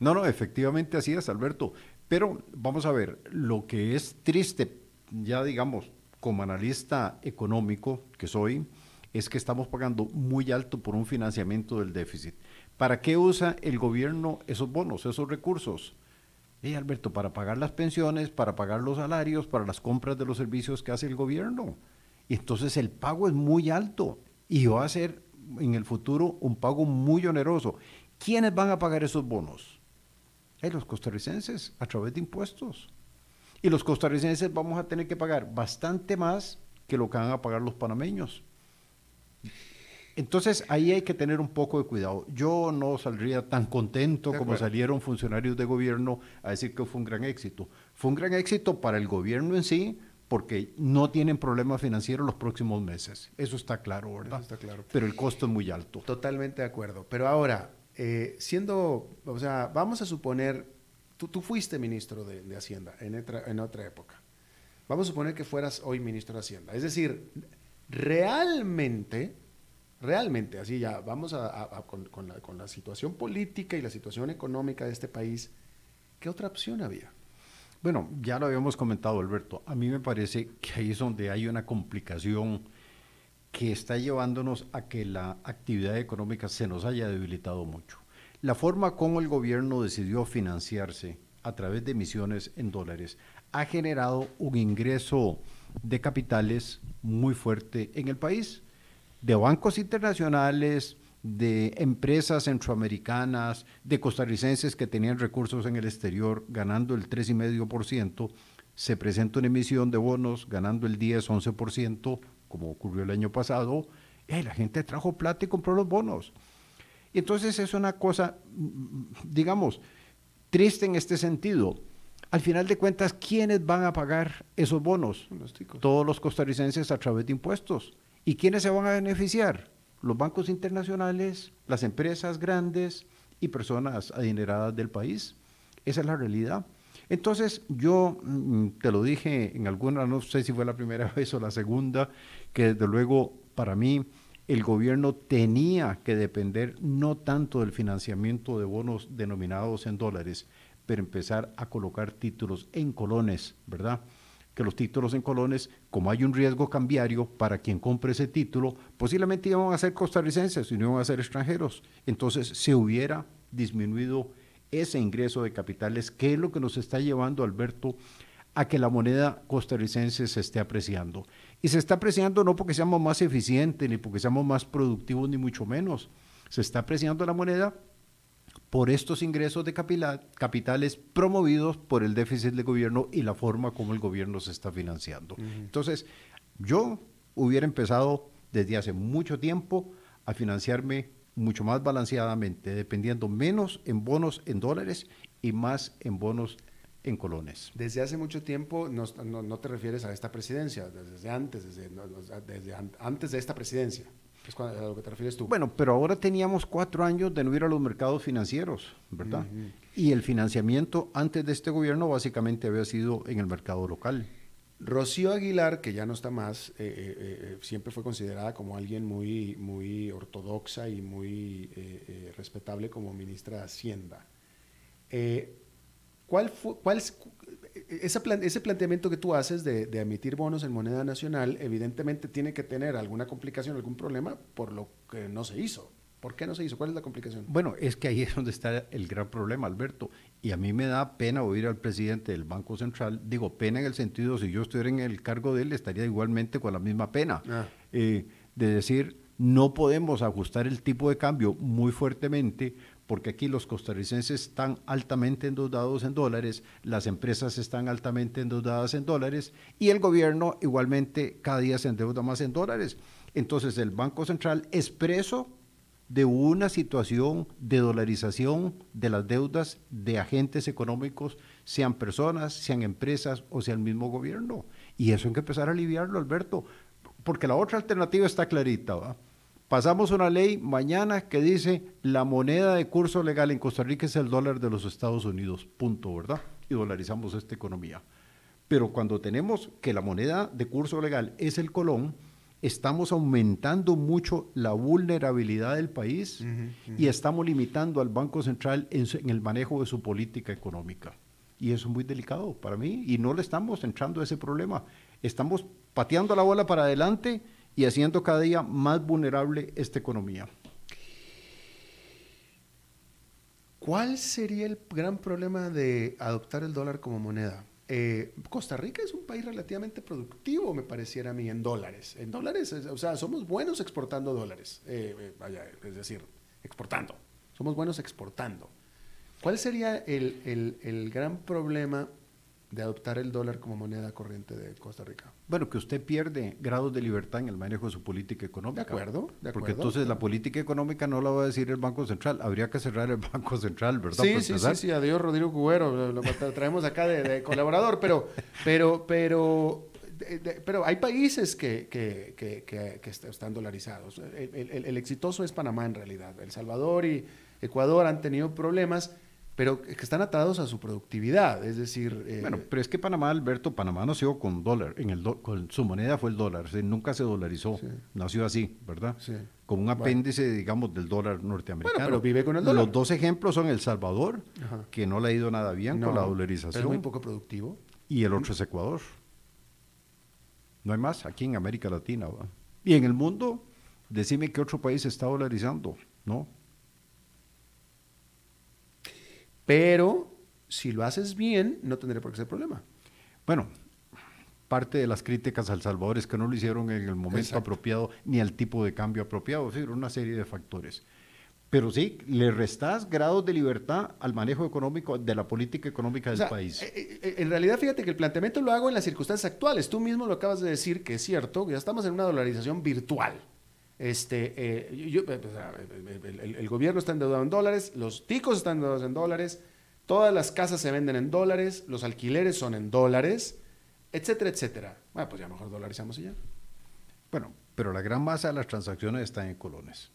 No, efectivamente así es, Alberto. Pero vamos a ver, lo que es triste, ya digamos, como analista económico que soy, es que estamos pagando muy alto por un financiamiento del déficit. ¿Para qué usa el gobierno esos bonos, esos recursos? Alberto, para pagar las pensiones, para pagar los salarios, para las compras de los servicios que hace el gobierno. Y entonces el pago es muy alto y va a ser en el futuro un pago muy oneroso. ¿Quiénes van a pagar esos bonos? Los costarricenses, a través de impuestos. Y los costarricenses vamos a tener que pagar bastante más que lo que van a pagar los panameños. Entonces ahí hay que tener un poco de cuidado. Yo no saldría tan contento como salieron funcionarios de gobierno a decir que fue un gran éxito. Fue un gran éxito para el gobierno en sí, porque no tienen problemas financieros los próximos meses. Eso está claro, ¿verdad? Eso está claro. Pero el costo es muy alto. Totalmente de acuerdo. Pero ahora, vamos a suponer, tú fuiste ministro de Hacienda en otra época. Vamos a suponer que fueras hoy ministro de Hacienda. Es decir, realmente, así ya, vamos con la situación política y la situación económica de este país, ¿qué otra opción había? Bueno, ya lo habíamos comentado, Alberto, a mí me parece que ahí es donde hay una complicación que está llevándonos a que la actividad económica se nos haya debilitado mucho. La forma como el gobierno decidió financiarse a través de emisiones en dólares ha generado un ingreso de capitales muy fuerte en el país, de bancos internacionales, de empresas centroamericanas, de costarricenses que tenían recursos en el exterior ganando el 3,5%, se presenta una emisión de bonos ganando el 10, 11%, como ocurrió el año pasado, y la gente trajo plata y compró los bonos. Y entonces es una cosa, digamos, triste en este sentido. Al final de cuentas, ¿quiénes van a pagar esos bonos? Los ticos. Todos los costarricenses a través de impuestos. ¿Y quiénes se van a beneficiar? Los bancos internacionales, las empresas grandes y personas adineradas del país. Esa es la realidad. Entonces, yo te lo dije en alguna, no sé si fue la primera vez o la segunda, que desde luego para mí el gobierno tenía que depender no tanto del financiamiento de bonos denominados en dólares, pero empezar a colocar títulos en colones, ¿verdad? Que los títulos en colones, como hay un riesgo cambiario para quien compre ese título, posiblemente iban a ser costarricenses y no iban a ser extranjeros. Entonces se hubiera disminuido ese ingreso de capitales, que es lo que nos está llevando, Alberto, a que la moneda costarricense se esté apreciando. Y se está apreciando no porque seamos más eficientes, ni porque seamos más productivos, ni mucho menos. Se está apreciando la moneda por estos ingresos de capitales promovidos por el déficit del gobierno y la forma como el gobierno se está financiando. Entonces, yo hubiera empezado desde hace mucho tiempo a financiarme mucho más balanceadamente, dependiendo menos en bonos en dólares y más en bonos en colones. Desde hace mucho tiempo, no te refieres a esta presidencia, desde antes de esta presidencia. Es a lo que te refieres tú. Bueno, pero ahora teníamos 4 años de no ir a los mercados financieros, ¿verdad? Y el financiamiento antes de este gobierno básicamente había sido en el mercado local. Rocío Aguilar, que ya no está más, siempre fue considerada como alguien muy, muy ortodoxa y muy respetable como ministra de Hacienda. Ese planteamiento que tú haces de emitir bonos en moneda nacional, evidentemente tiene que tener alguna complicación, algún problema, por lo que no se hizo. ¿Por qué no se hizo? ¿Cuál es la complicación? Bueno, es que ahí es donde está el gran problema, Alberto. Y a mí me da pena oír al presidente del Banco Central. Digo, pena en el sentido, si yo estuviera en el cargo de él, estaría igualmente con la misma pena. De decir, no podemos ajustar el tipo de cambio muy fuertemente, porque aquí los costarricenses están altamente endeudados en dólares, las empresas están altamente endeudadas en dólares, y el gobierno igualmente cada día se endeuda más en dólares. Entonces, el Banco Central es preso de una situación de dolarización de las deudas de agentes económicos, sean personas, sean empresas o sea el mismo gobierno. Y eso hay que empezar a aliviarlo, Alberto, porque la otra alternativa está clarita, ¿va? Pasamos una ley mañana que dice la moneda de curso legal en Costa Rica es el dólar de los Estados Unidos, punto, ¿verdad? Y dolarizamos esta economía. Pero cuando tenemos que la moneda de curso legal es el colón, estamos aumentando mucho la vulnerabilidad del país y estamos limitando al Banco Central en el manejo de su política económica. Y eso es muy delicado para mí, y no le estamos entrando a ese problema. Estamos pateando la bola para adelante y haciendo cada día más vulnerable esta economía. ¿Cuál sería el gran problema de adoptar el dólar como moneda? Costa Rica es un país relativamente productivo, me pareciera a mí, en dólares. En dólares, o sea, somos buenos exportando dólares. Es decir, exportando. Somos buenos exportando. ¿Cuál sería el gran problema de adoptar el dólar como moneda corriente de Costa Rica? Bueno, que usted pierde grados de libertad en el manejo de su política económica. De acuerdo, de acuerdo. Porque entonces la política económica no la va a decir el Banco Central. Habría que cerrar el Banco Central, ¿verdad? Sí, sí, sí, sí. Adiós, Rodrigo Cubero. Lo traemos acá de colaborador. Pero hay países que están dolarizados. El exitoso es Panamá, en realidad. El Salvador y Ecuador han tenido problemas, pero que están atados a su productividad, es decir... Bueno, pero es que Panamá, Alberto, Panamá nació con dólar, con su moneda fue el dólar, o sea, nunca se dolarizó, sí. Nació así, ¿verdad? Sí. Con un apéndice, bueno, digamos, del dólar norteamericano. Bueno, pero vive con el dólar. Los dos ejemplos son El Salvador, ajá, que no le ha ido nada bien, no, con la dolarización. Es muy poco productivo. Y el otro es Ecuador. No hay más, aquí en América Latina, ¿verdad? Y en el mundo, decime qué otro país está dolarizando, ¿no? Pero si lo haces bien, no tendré por qué ser problema. Bueno, parte de las críticas al Salvador es que no lo hicieron en el momento apropiado, ni al tipo de cambio apropiado, es decir, una serie de factores. Pero sí, le restás grados de libertad al manejo económico de la política económica del país. En realidad, fíjate que el planteamiento lo hago en las circunstancias actuales. Tú mismo lo acabas de decir, que es cierto, que ya estamos en una dolarización virtual. El gobierno está endeudado en dólares, los ticos están endeudados en dólares, todas las casas se venden en dólares, los alquileres son en dólares, etcétera, etcétera. Bueno, pues ya mejor dolarizamos y ya. Bueno, pero la gran masa de las transacciones están en colones.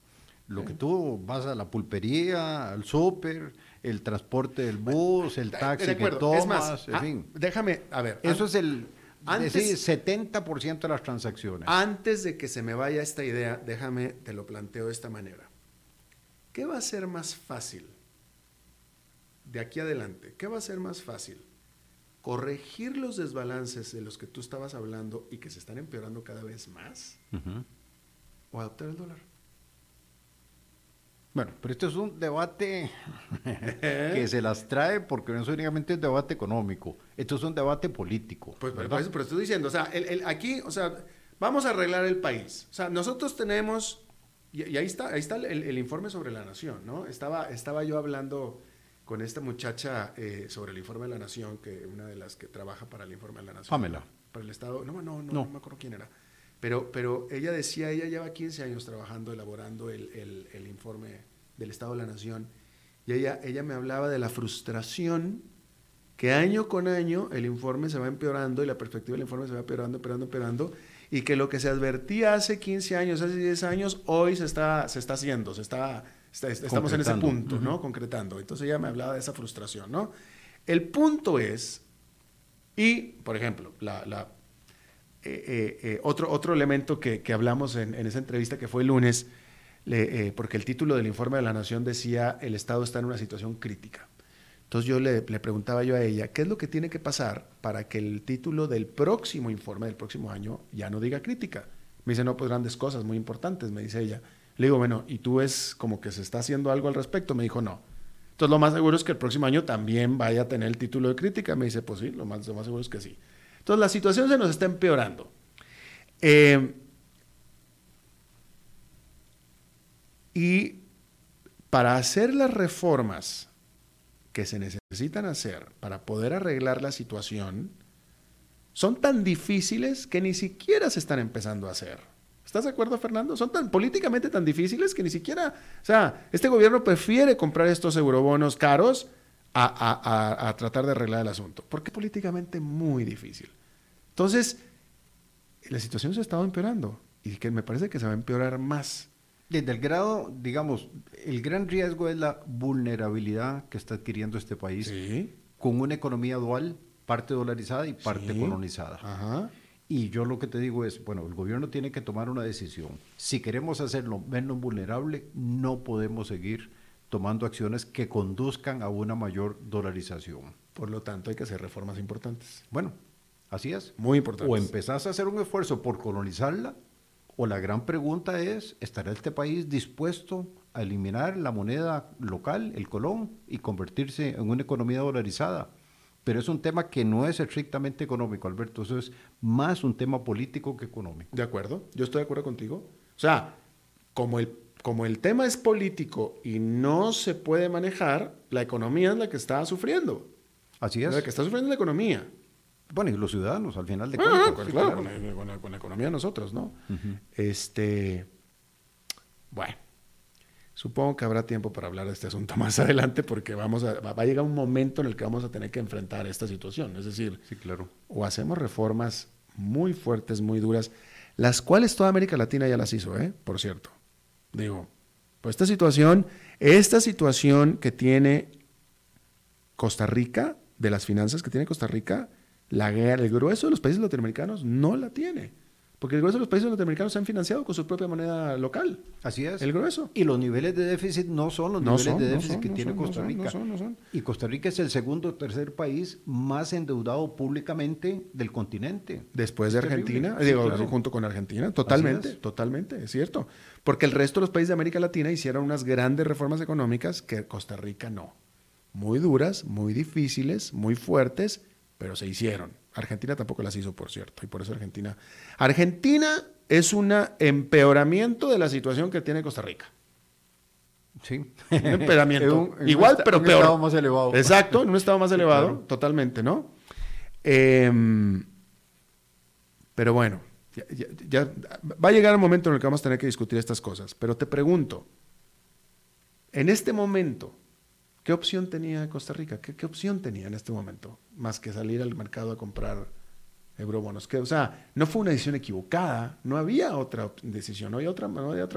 Lo que tú vas a la pulpería, al súper, el transporte del bus, el taxi que tomas, es más, en fin. Déjame, a ver. Eso es el... Antes, 70% de las transacciones. Antes de que se me vaya esta idea, déjame, te lo planteo de esta manera. ¿Qué va a ser más fácil de aquí adelante? ¿Qué va a ser más fácil? ¿Corregir los desbalances de los que tú estabas hablando y que se están empeorando cada vez más? ¿O adoptar el dólar? Bueno, pero esto es un debate que se las trae porque no es únicamente un debate económico, esto es un debate político. Pues, pero estoy diciendo, o sea, aquí, o sea, vamos a arreglar el país. O sea, nosotros tenemos, y ahí está el informe sobre la Nación, ¿no? Estaba yo hablando con esta muchacha sobre el Informe de la Nación, que una de las que trabaja para el Informe de la Nación. Pamela. Para el Estado, no me acuerdo quién era. Pero ella decía, ella lleva 15 años trabajando, elaborando el informe del Estado de la Nación, y ella me hablaba de la frustración que año con año el informe se va empeorando y la perspectiva del informe se va empeorando, y que lo que se advertía hace 15 años, hace 10 años, hoy se está haciendo, estamos en ese punto, ¿no? Concretando. Entonces ella me hablaba de esa frustración, ¿no? El punto es, y por ejemplo, la otro elemento que hablamos en esa entrevista que fue el lunes, porque el título del Informe de la Nación decía el Estado está en una situación crítica. Entonces yo le preguntaba yo a ella, ¿qué es lo que tiene que pasar para que el título del próximo informe del próximo año ya no diga crítica? Me dice, no, pues grandes cosas, muy importantes, me dice ella. Le digo, bueno, ¿y tú ves como que se está haciendo algo al respecto? Me dijo, no. Entonces lo más seguro es que el próximo año también vaya a tener el título de crítica. Me dice, pues sí, lo más seguro es que sí. Entonces la situación se nos está empeorando. Y para hacer las reformas que se necesitan hacer para poder arreglar la situación, son tan difíciles que ni siquiera se están empezando a hacer. ¿Estás de acuerdo, Fernando? Son tan políticamente tan difíciles que ni siquiera... O sea, este gobierno prefiere comprar estos eurobonos caros a tratar de arreglar el asunto, porque es políticamente muy difícil. Entonces, la situación se ha estado empeorando y que me parece que se va a empeorar más. Desde el grado, digamos, el gran riesgo es la vulnerabilidad que está adquiriendo este país, sí, con una economía dual, parte dolarizada y parte, sí, colonizada. Ajá. Y yo lo que te digo es, bueno, el gobierno tiene que tomar una decisión. Si queremos hacerlo menos vulnerable, no podemos seguir tomando acciones que conduzcan a una mayor dolarización. Por lo tanto, hay que hacer reformas importantes. Bueno, así es. Muy importantes. O empezás a hacer un esfuerzo por colonizarla, o la gran pregunta es, ¿estará este país dispuesto a eliminar la moneda local, el colón, y convertirse en una economía dolarizada? Pero es un tema que no es estrictamente económico, Alberto, eso es más un tema político que económico. De acuerdo, yo estoy de acuerdo contigo. O sea, como el tema es político y no se puede manejar, la economía es la que está sufriendo. Así es. La que está sufriendo la economía. Bueno, y los ciudadanos, al final de cuentas. Pues, sí, claro, con la economía nosotros, ¿no? Uh-huh. Bueno, supongo que habrá tiempo para hablar de este asunto más adelante, porque va a llegar un momento en el que vamos a tener que enfrentar esta situación. Es decir, sí, claro, o hacemos reformas muy fuertes, muy duras, las cuales toda América Latina ya las hizo, por cierto. Digo, pues esta situación que tiene Costa Rica, de las finanzas que tiene Costa Rica, el grueso de los países latinoamericanos no la tiene, porque el grueso de los países latinoamericanos se han financiado con su propia moneda local. Así es. El grueso. Y los niveles de déficit no son los niveles de déficit que tiene Costa Rica. Y Costa Rica es el segundo o tercer país más endeudado públicamente del continente. Después de Argentina, digo, claro, junto con Argentina, totalmente, es cierto. Porque el resto de los países de América Latina hicieron unas grandes reformas económicas que Costa Rica no. Muy duras, muy difíciles, muy fuertes, pero se hicieron. Argentina tampoco las hizo, por cierto, y por eso Argentina es un empeoramiento de la situación que tiene Costa Rica. Sí. Un empeoramiento. Igual, pero peor. En un estado más elevado. Exacto, en un estado más elevado, claro, totalmente, ¿no? Pero bueno, ya va a llegar el momento en el que vamos a tener que discutir estas cosas, pero te pregunto, en este momento, ¿qué opción tenía Costa Rica? ¿Qué opción tenía en este momento? Más que salir al mercado a comprar eurobonos. O sea, no fue una decisión equivocada, no había otra decisión, no había otra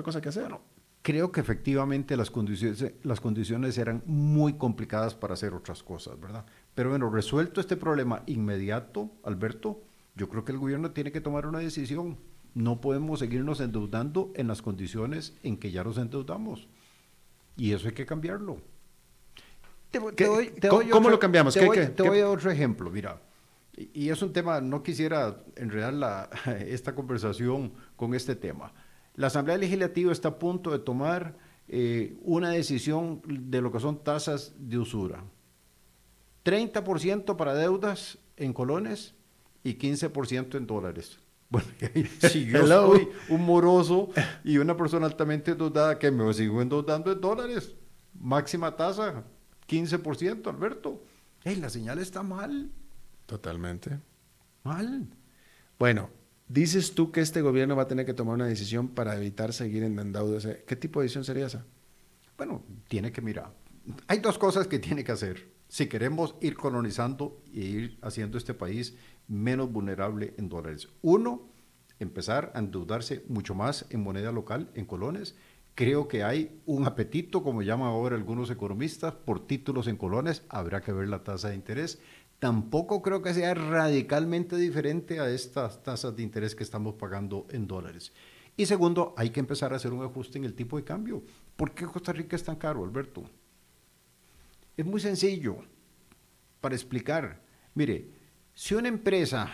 cosa que hacer. Bueno, creo que efectivamente las condiciones eran muy complicadas para hacer otras cosas, ¿verdad? Pero bueno, resuelto este problema inmediato, Alberto, yo creo que el gobierno tiene que tomar una decisión. No podemos seguirnos endeudando en las condiciones en que ya nos endeudamos. Y eso hay que cambiarlo. ¿Cómo lo cambiamos? Te voy a otro ejemplo, mira, y es un tema, no quisiera enredar esta conversación con este tema. La Asamblea Legislativa está a punto de tomar una decisión de lo que son tasas de usura. 30% para deudas en colones y 15% en dólares. Bueno, si yo soy un moroso y una persona altamente endeudada que me sigo endeudando en dólares, máxima tasa, 15%, Alberto. Hey, la señal está mal. Totalmente. Mal. Bueno, dices tú que este gobierno va a tener que tomar una decisión para evitar seguir endeudándose. ¿Qué tipo de decisión sería esa? Bueno, tiene que mirar. Hay dos cosas que tiene que hacer si queremos ir colonizando e ir haciendo este país menos vulnerable en dólares. Uno, empezar a endeudarse mucho más en moneda local, en colones. Creo que hay un apetito, como llaman ahora algunos economistas, por títulos en colones. Habrá que ver la tasa de interés. tampoco creo que sea radicalmente diferente a estas tasas de interés que estamos pagando en dólares. Y segundo, hay que empezar a hacer un ajuste en el tipo de cambio. ¿Por qué Costa Rica es tan caro, Alberto? Es muy sencillo para explicar. Mire, si una empresa,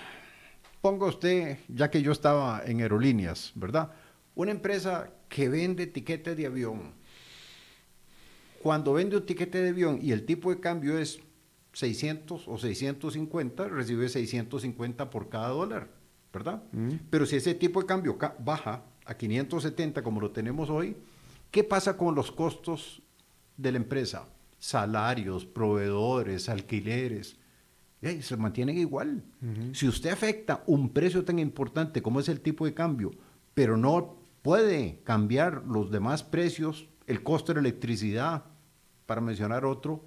ponga usted, ya que yo estaba en aerolíneas, ¿verdad? Una empresa que vende tiquetes de avión, cuando vende un tiquete de avión y el tipo de cambio es 600 o 650, recibe 650 por cada dólar, ¿verdad? Mm. Pero si ese tipo de cambio baja a 570 como lo tenemos hoy, ¿qué pasa con los costos de la empresa? Salarios, proveedores, alquileres, se mantienen igual. Uh-huh. Si usted afecta un precio tan importante como es el tipo de cambio, pero no puede cambiar los demás precios, el costo de la electricidad, para mencionar otro,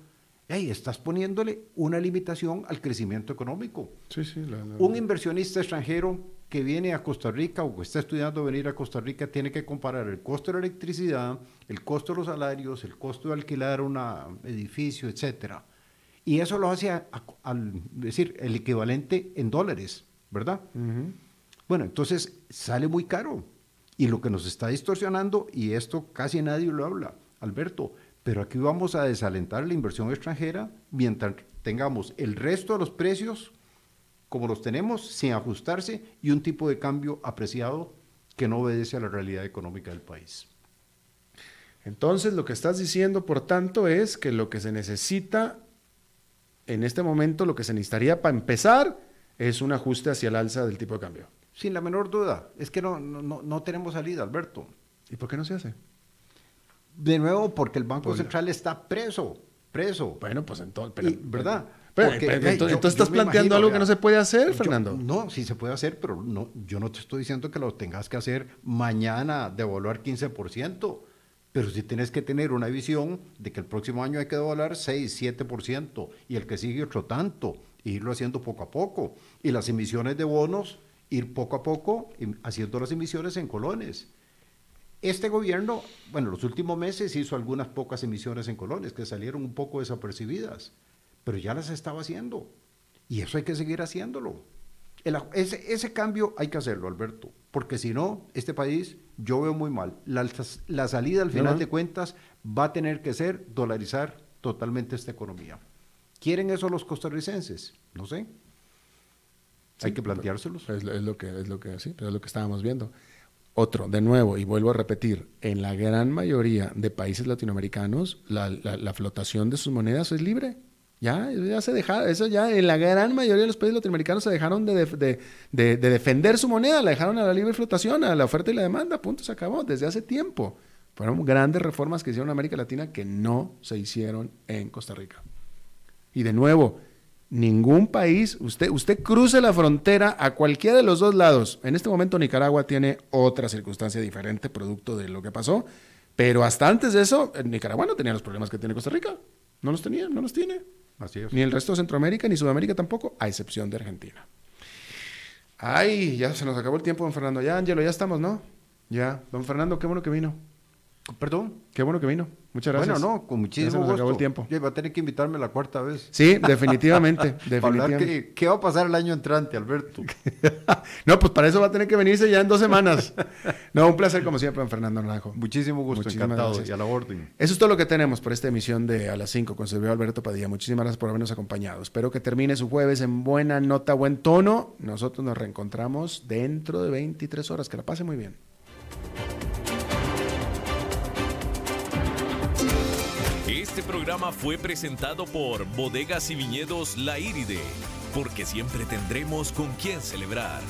estás poniéndole una limitación al crecimiento económico. Sí, sí, un inversionista extranjero que viene a Costa Rica o que está estudiando venir a Costa Rica tiene que comparar el costo de la electricidad, el costo de los salarios, el costo de alquilar un edificio, etcétera. Y eso lo hace al decir el equivalente en dólares, ¿verdad? Uh-huh. Bueno, entonces sale muy caro. Y lo que nos está distorsionando, y esto casi nadie lo habla, Alberto, pero aquí vamos a desalentar la inversión extranjera mientras tengamos el resto de los precios como los tenemos, sin ajustarse, y un tipo de cambio apreciado que no obedece a la realidad económica del país. Entonces, lo que estás diciendo, por tanto, es que lo que se necesita en este momento, lo que se necesitaría para empezar, es un ajuste hacia el alza del tipo de cambio. Sin la menor duda. Es que no tenemos salida, Alberto. ¿Y por qué no se hace? De nuevo, porque el Banco Central está preso. Bueno, pues entonces... ¿Verdad? Entonces estás planteando algo que no se puede hacer, Fernando. No, sí se puede hacer, pero no, yo no te estoy diciendo que lo tengas que hacer mañana, devaluar 15%, pero sí tienes que tener una visión de que el próximo año hay que devaluar 6, 7%, y el que sigue otro tanto, e irlo haciendo poco a poco. Y las emisiones de bonos, ir poco a poco haciendo las emisiones en colones. Este gobierno, bueno, los últimos meses hizo algunas pocas emisiones en colones que salieron un poco desapercibidas, pero ya las estaba haciendo, y eso hay que seguir haciéndolo. Ese cambio hay que hacerlo, Alberto, porque si no, este país yo veo muy mal. La salida al final de cuentas va a tener que ser dolarizar totalmente esta economía. ¿Quieren eso los costarricenses? No sé. Sí, hay que planteárselos. Es lo que estábamos viendo. Otro, de nuevo, y vuelvo a repetir, en la gran mayoría de países latinoamericanos la flotación de sus monedas es libre. Ya se dejaron, eso ya en la gran mayoría de los países latinoamericanos se dejaron de defender su moneda, la dejaron a la libre flotación, a la oferta y la demanda, punto, se acabó, desde hace tiempo. Fueron grandes reformas que hicieron en América Latina que no se hicieron en Costa Rica. Y de nuevo, ningún país, usted cruce la frontera a cualquiera de los dos lados. En este momento Nicaragua tiene otra circunstancia diferente, producto de lo que pasó, pero hasta antes de eso, Nicaragua no tenía los problemas que tiene Costa Rica, no los tenía, no los tiene. Así es. Ni el resto de Centroamérica, ni Sudamérica tampoco, a excepción de Argentina. Ay, ya se nos acabó el tiempo, don Fernando. Ya, Angelo, ya estamos, ¿no? Ya. Don Fernando, qué bueno que vino. Perdón. Qué bueno que vino. Muchas gracias. Bueno, no, con muchísimo gusto. Ya se nos acabó el tiempo. Yo iba a tener que invitarme la cuarta vez. Sí, definitivamente. ¿Qué va a pasar el año entrante, Alberto? No, pues para eso va a tener que venirse ya en 2 semanas. No, un placer como siempre, don Fernando Naranjo. Muchísimo gusto, encantado. Gracias. Y a la orden. Eso es todo lo que tenemos por esta emisión de A las 5 con servidor Alberto Padilla. Muchísimas gracias por habernos acompañado. Espero que termine su jueves en buena nota, buen tono. Nosotros nos reencontramos dentro de 23 horas. Que la pase muy bien. Este programa fue presentado por Bodegas y Viñedos La Iride, porque siempre tendremos con quién celebrar.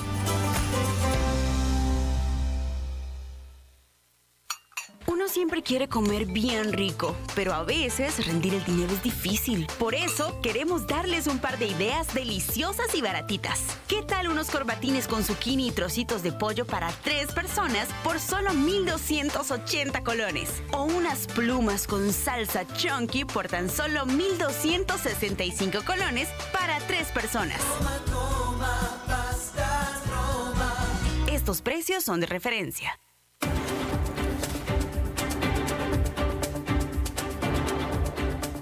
Uno siempre quiere comer bien rico, pero a veces rendir el dinero es difícil. Por eso queremos darles un par de ideas deliciosas y baratitas. ¿Qué tal unos corbatines con zucchini y trocitos de pollo para 3 personas por solo 1,280 colones? O unas plumas con salsa chunky por tan solo 1,265 colones para 3 personas. Toma, toma, pastas, Roma. Estos precios son de referencia.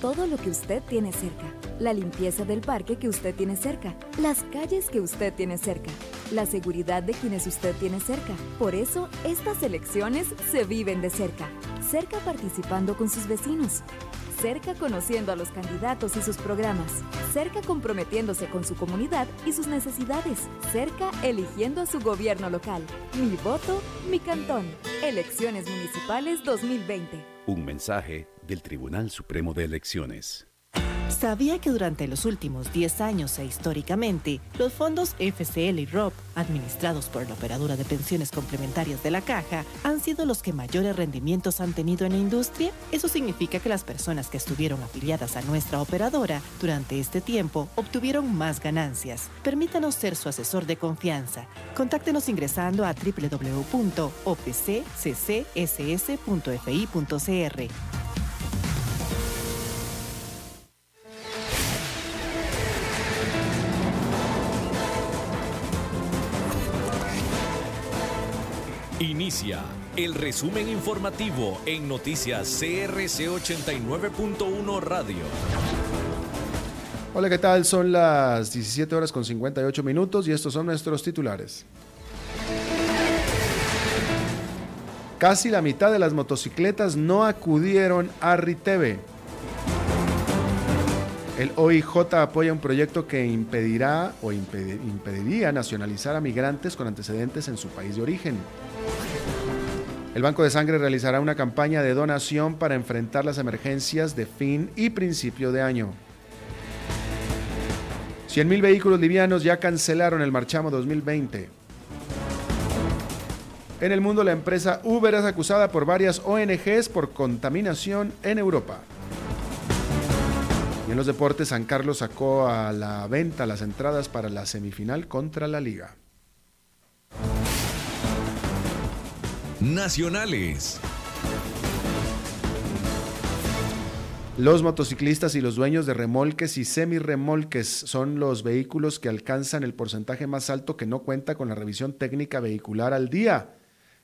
Todo lo que usted tiene cerca, la limpieza del parque que usted tiene cerca, las calles que usted tiene cerca, la seguridad de quienes usted tiene cerca. Por eso, estas elecciones se viven de cerca. Cerca participando con sus vecinos, cerca conociendo a los candidatos y sus programas, cerca comprometiéndose con su comunidad y sus necesidades, cerca eligiendo a su gobierno local. Mi voto, mi cantón. Elecciones Municipales 2020. Un mensaje del Tribunal Supremo de Elecciones. ¿Sabía que durante los últimos 10 años e históricamente, los fondos FCL y ROP, administrados por la Operadora de Pensiones Complementarias de la Caja, han sido los que mayores rendimientos han tenido en la industria? Eso significa que las personas que estuvieron afiliadas a nuestra operadora durante este tiempo obtuvieron más ganancias. Permítanos ser su asesor de confianza. Contáctenos ingresando a www.opccss.fi.cr. Inicia el resumen informativo en Noticias CRC 89.1 Radio. Hola, ¿qué tal? Son las 17:58 y estos son nuestros titulares. Casi la mitad de las motocicletas no acudieron a RITEVE. El OIJ apoya un proyecto que impediría nacionalizar a migrantes con antecedentes en su país de origen. El Banco de Sangre realizará una campaña de donación para enfrentar las emergencias de fin y principio de año. 100.000 vehículos livianos ya cancelaron el marchamo 2020. En el mundo, la empresa Uber es acusada por varias ONGs por contaminación en Europa. Y en los deportes, San Carlos sacó a la venta las entradas para la semifinal contra la Liga. Nacionales. Los motociclistas y los dueños de remolques y semirremolques son los vehículos que alcanzan el porcentaje más alto que no cuenta con la revisión técnica vehicular al día.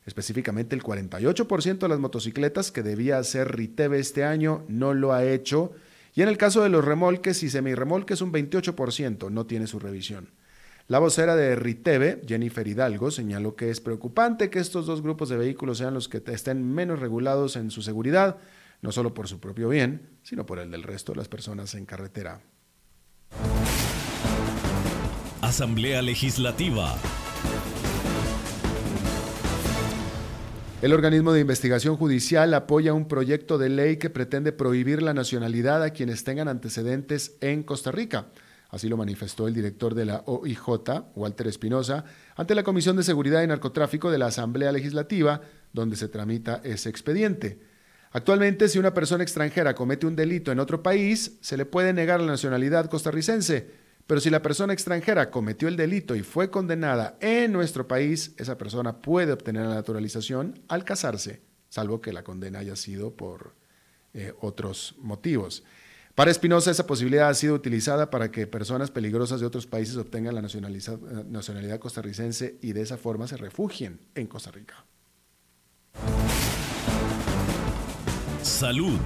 Específicamente, el 48% de las motocicletas que debía hacer RITEVE este año no lo ha hecho, y en el caso de los remolques y semirremolques, un 28% no tiene su revisión. La vocera de RITEVE, Jennifer Hidalgo, señaló que es preocupante que estos dos grupos de vehículos sean los que estén menos regulados en su seguridad, no solo por su propio bien, sino por el del resto de las personas en carretera. Asamblea Legislativa. El organismo de investigación judicial apoya un proyecto de ley que pretende prohibir la nacionalidad a quienes tengan antecedentes en Costa Rica. Así lo manifestó el director de la OIJ, Walter Espinosa, ante la Comisión de Seguridad y Narcotráfico de la Asamblea Legislativa, donde se tramita ese expediente. Actualmente, si una persona extranjera comete un delito en otro país, se le puede negar la nacionalidad costarricense, pero si la persona extranjera cometió el delito y fue condenada en nuestro país, esa persona puede obtener la naturalización al casarse, salvo que la condena haya sido por otros motivos. Para Espinosa, esa posibilidad ha sido utilizada para que personas peligrosas de otros países obtengan la nacionalidad costarricense y de esa forma se refugien en Costa Rica. Salud.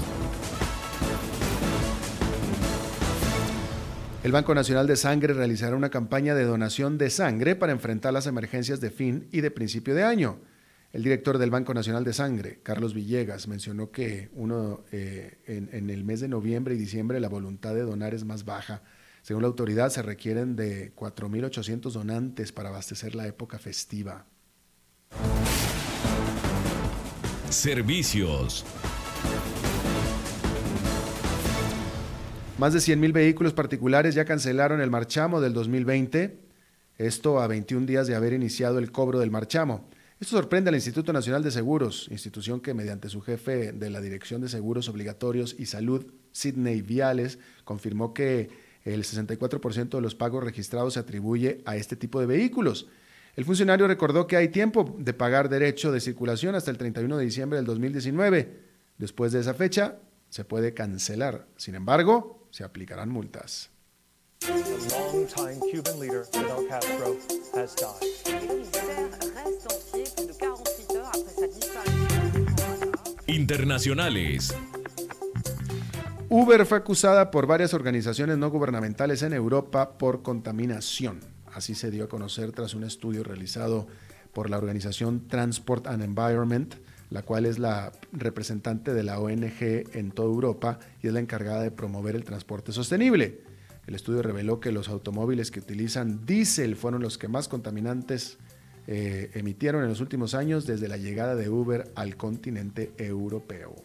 El Banco Nacional de Sangre realizará una campaña de donación de sangre para enfrentar las emergencias de fin y de principio de año. El director del Banco Nacional de Sangre, Carlos Villegas, mencionó que en el mes de noviembre y diciembre la voluntad de donar es más baja. Según la autoridad, se requieren de 4.800 donantes para abastecer la época festiva. Servicios. Más de 100.000 vehículos particulares ya cancelaron el marchamo del 2020. Esto a 21 días de haber iniciado el cobro del marchamo. Esto sorprende al Instituto Nacional de Seguros, institución que mediante su jefe de la Dirección de Seguros Obligatorios y Salud, Sidney Viales, confirmó que El 64% de los pagos registrados se atribuye a este tipo de vehículos. El funcionario recordó que hay tiempo de pagar derecho de circulación hasta el 31 de diciembre del 2019. Después de esa fecha, se puede cancelar. Sin embargo, se aplicarán multas. Internacionales. Uber fue acusada por varias organizaciones no gubernamentales en Europa por contaminación. Así se dio a conocer tras un estudio realizado por la organización Transport and Environment, la cual es la representante de la ONG en toda Europa y es la encargada de promover el transporte sostenible. El estudio reveló que los automóviles que utilizan diésel fueron los que más contaminantes emitieron en los últimos años desde la llegada de Uber al continente europeo.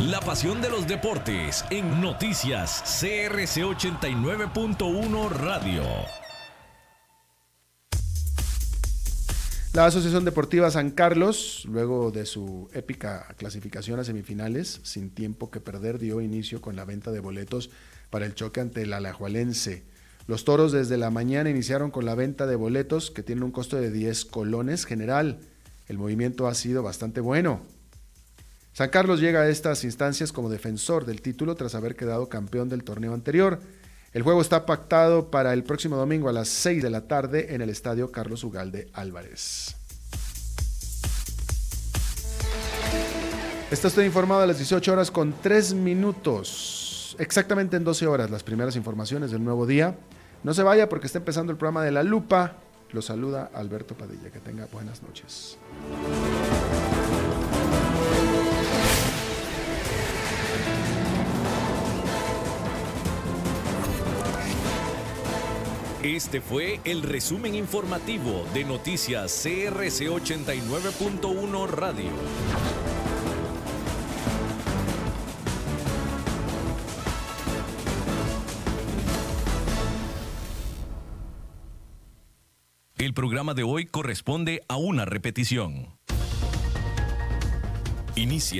La pasión de los deportes en Noticias CRC 89.1 Radio. La Asociación Deportiva San Carlos, luego de su épica clasificación a semifinales, sin tiempo que perder, dio inicio con la venta de boletos para el choque ante el alajuelense. Los toros desde la mañana iniciaron con la venta de boletos que tienen un costo de 10 colones general. El movimiento ha sido bastante bueno. San Carlos llega a estas instancias como defensor del título tras haber quedado campeón del torneo anterior. El juego está pactado para el próximo domingo a las 6 de la tarde en el estadio Carlos Ugalde Álvarez. Está usted informado a las 18:03, exactamente en 12 horas, las primeras informaciones del nuevo día. No se vaya porque está empezando el programa de La Lupa. Lo saluda Alberto Padilla. Que tenga buenas noches. Este fue el resumen informativo de Noticias CRC 89.1 Radio. El programa de hoy corresponde a una repetición. Inicia.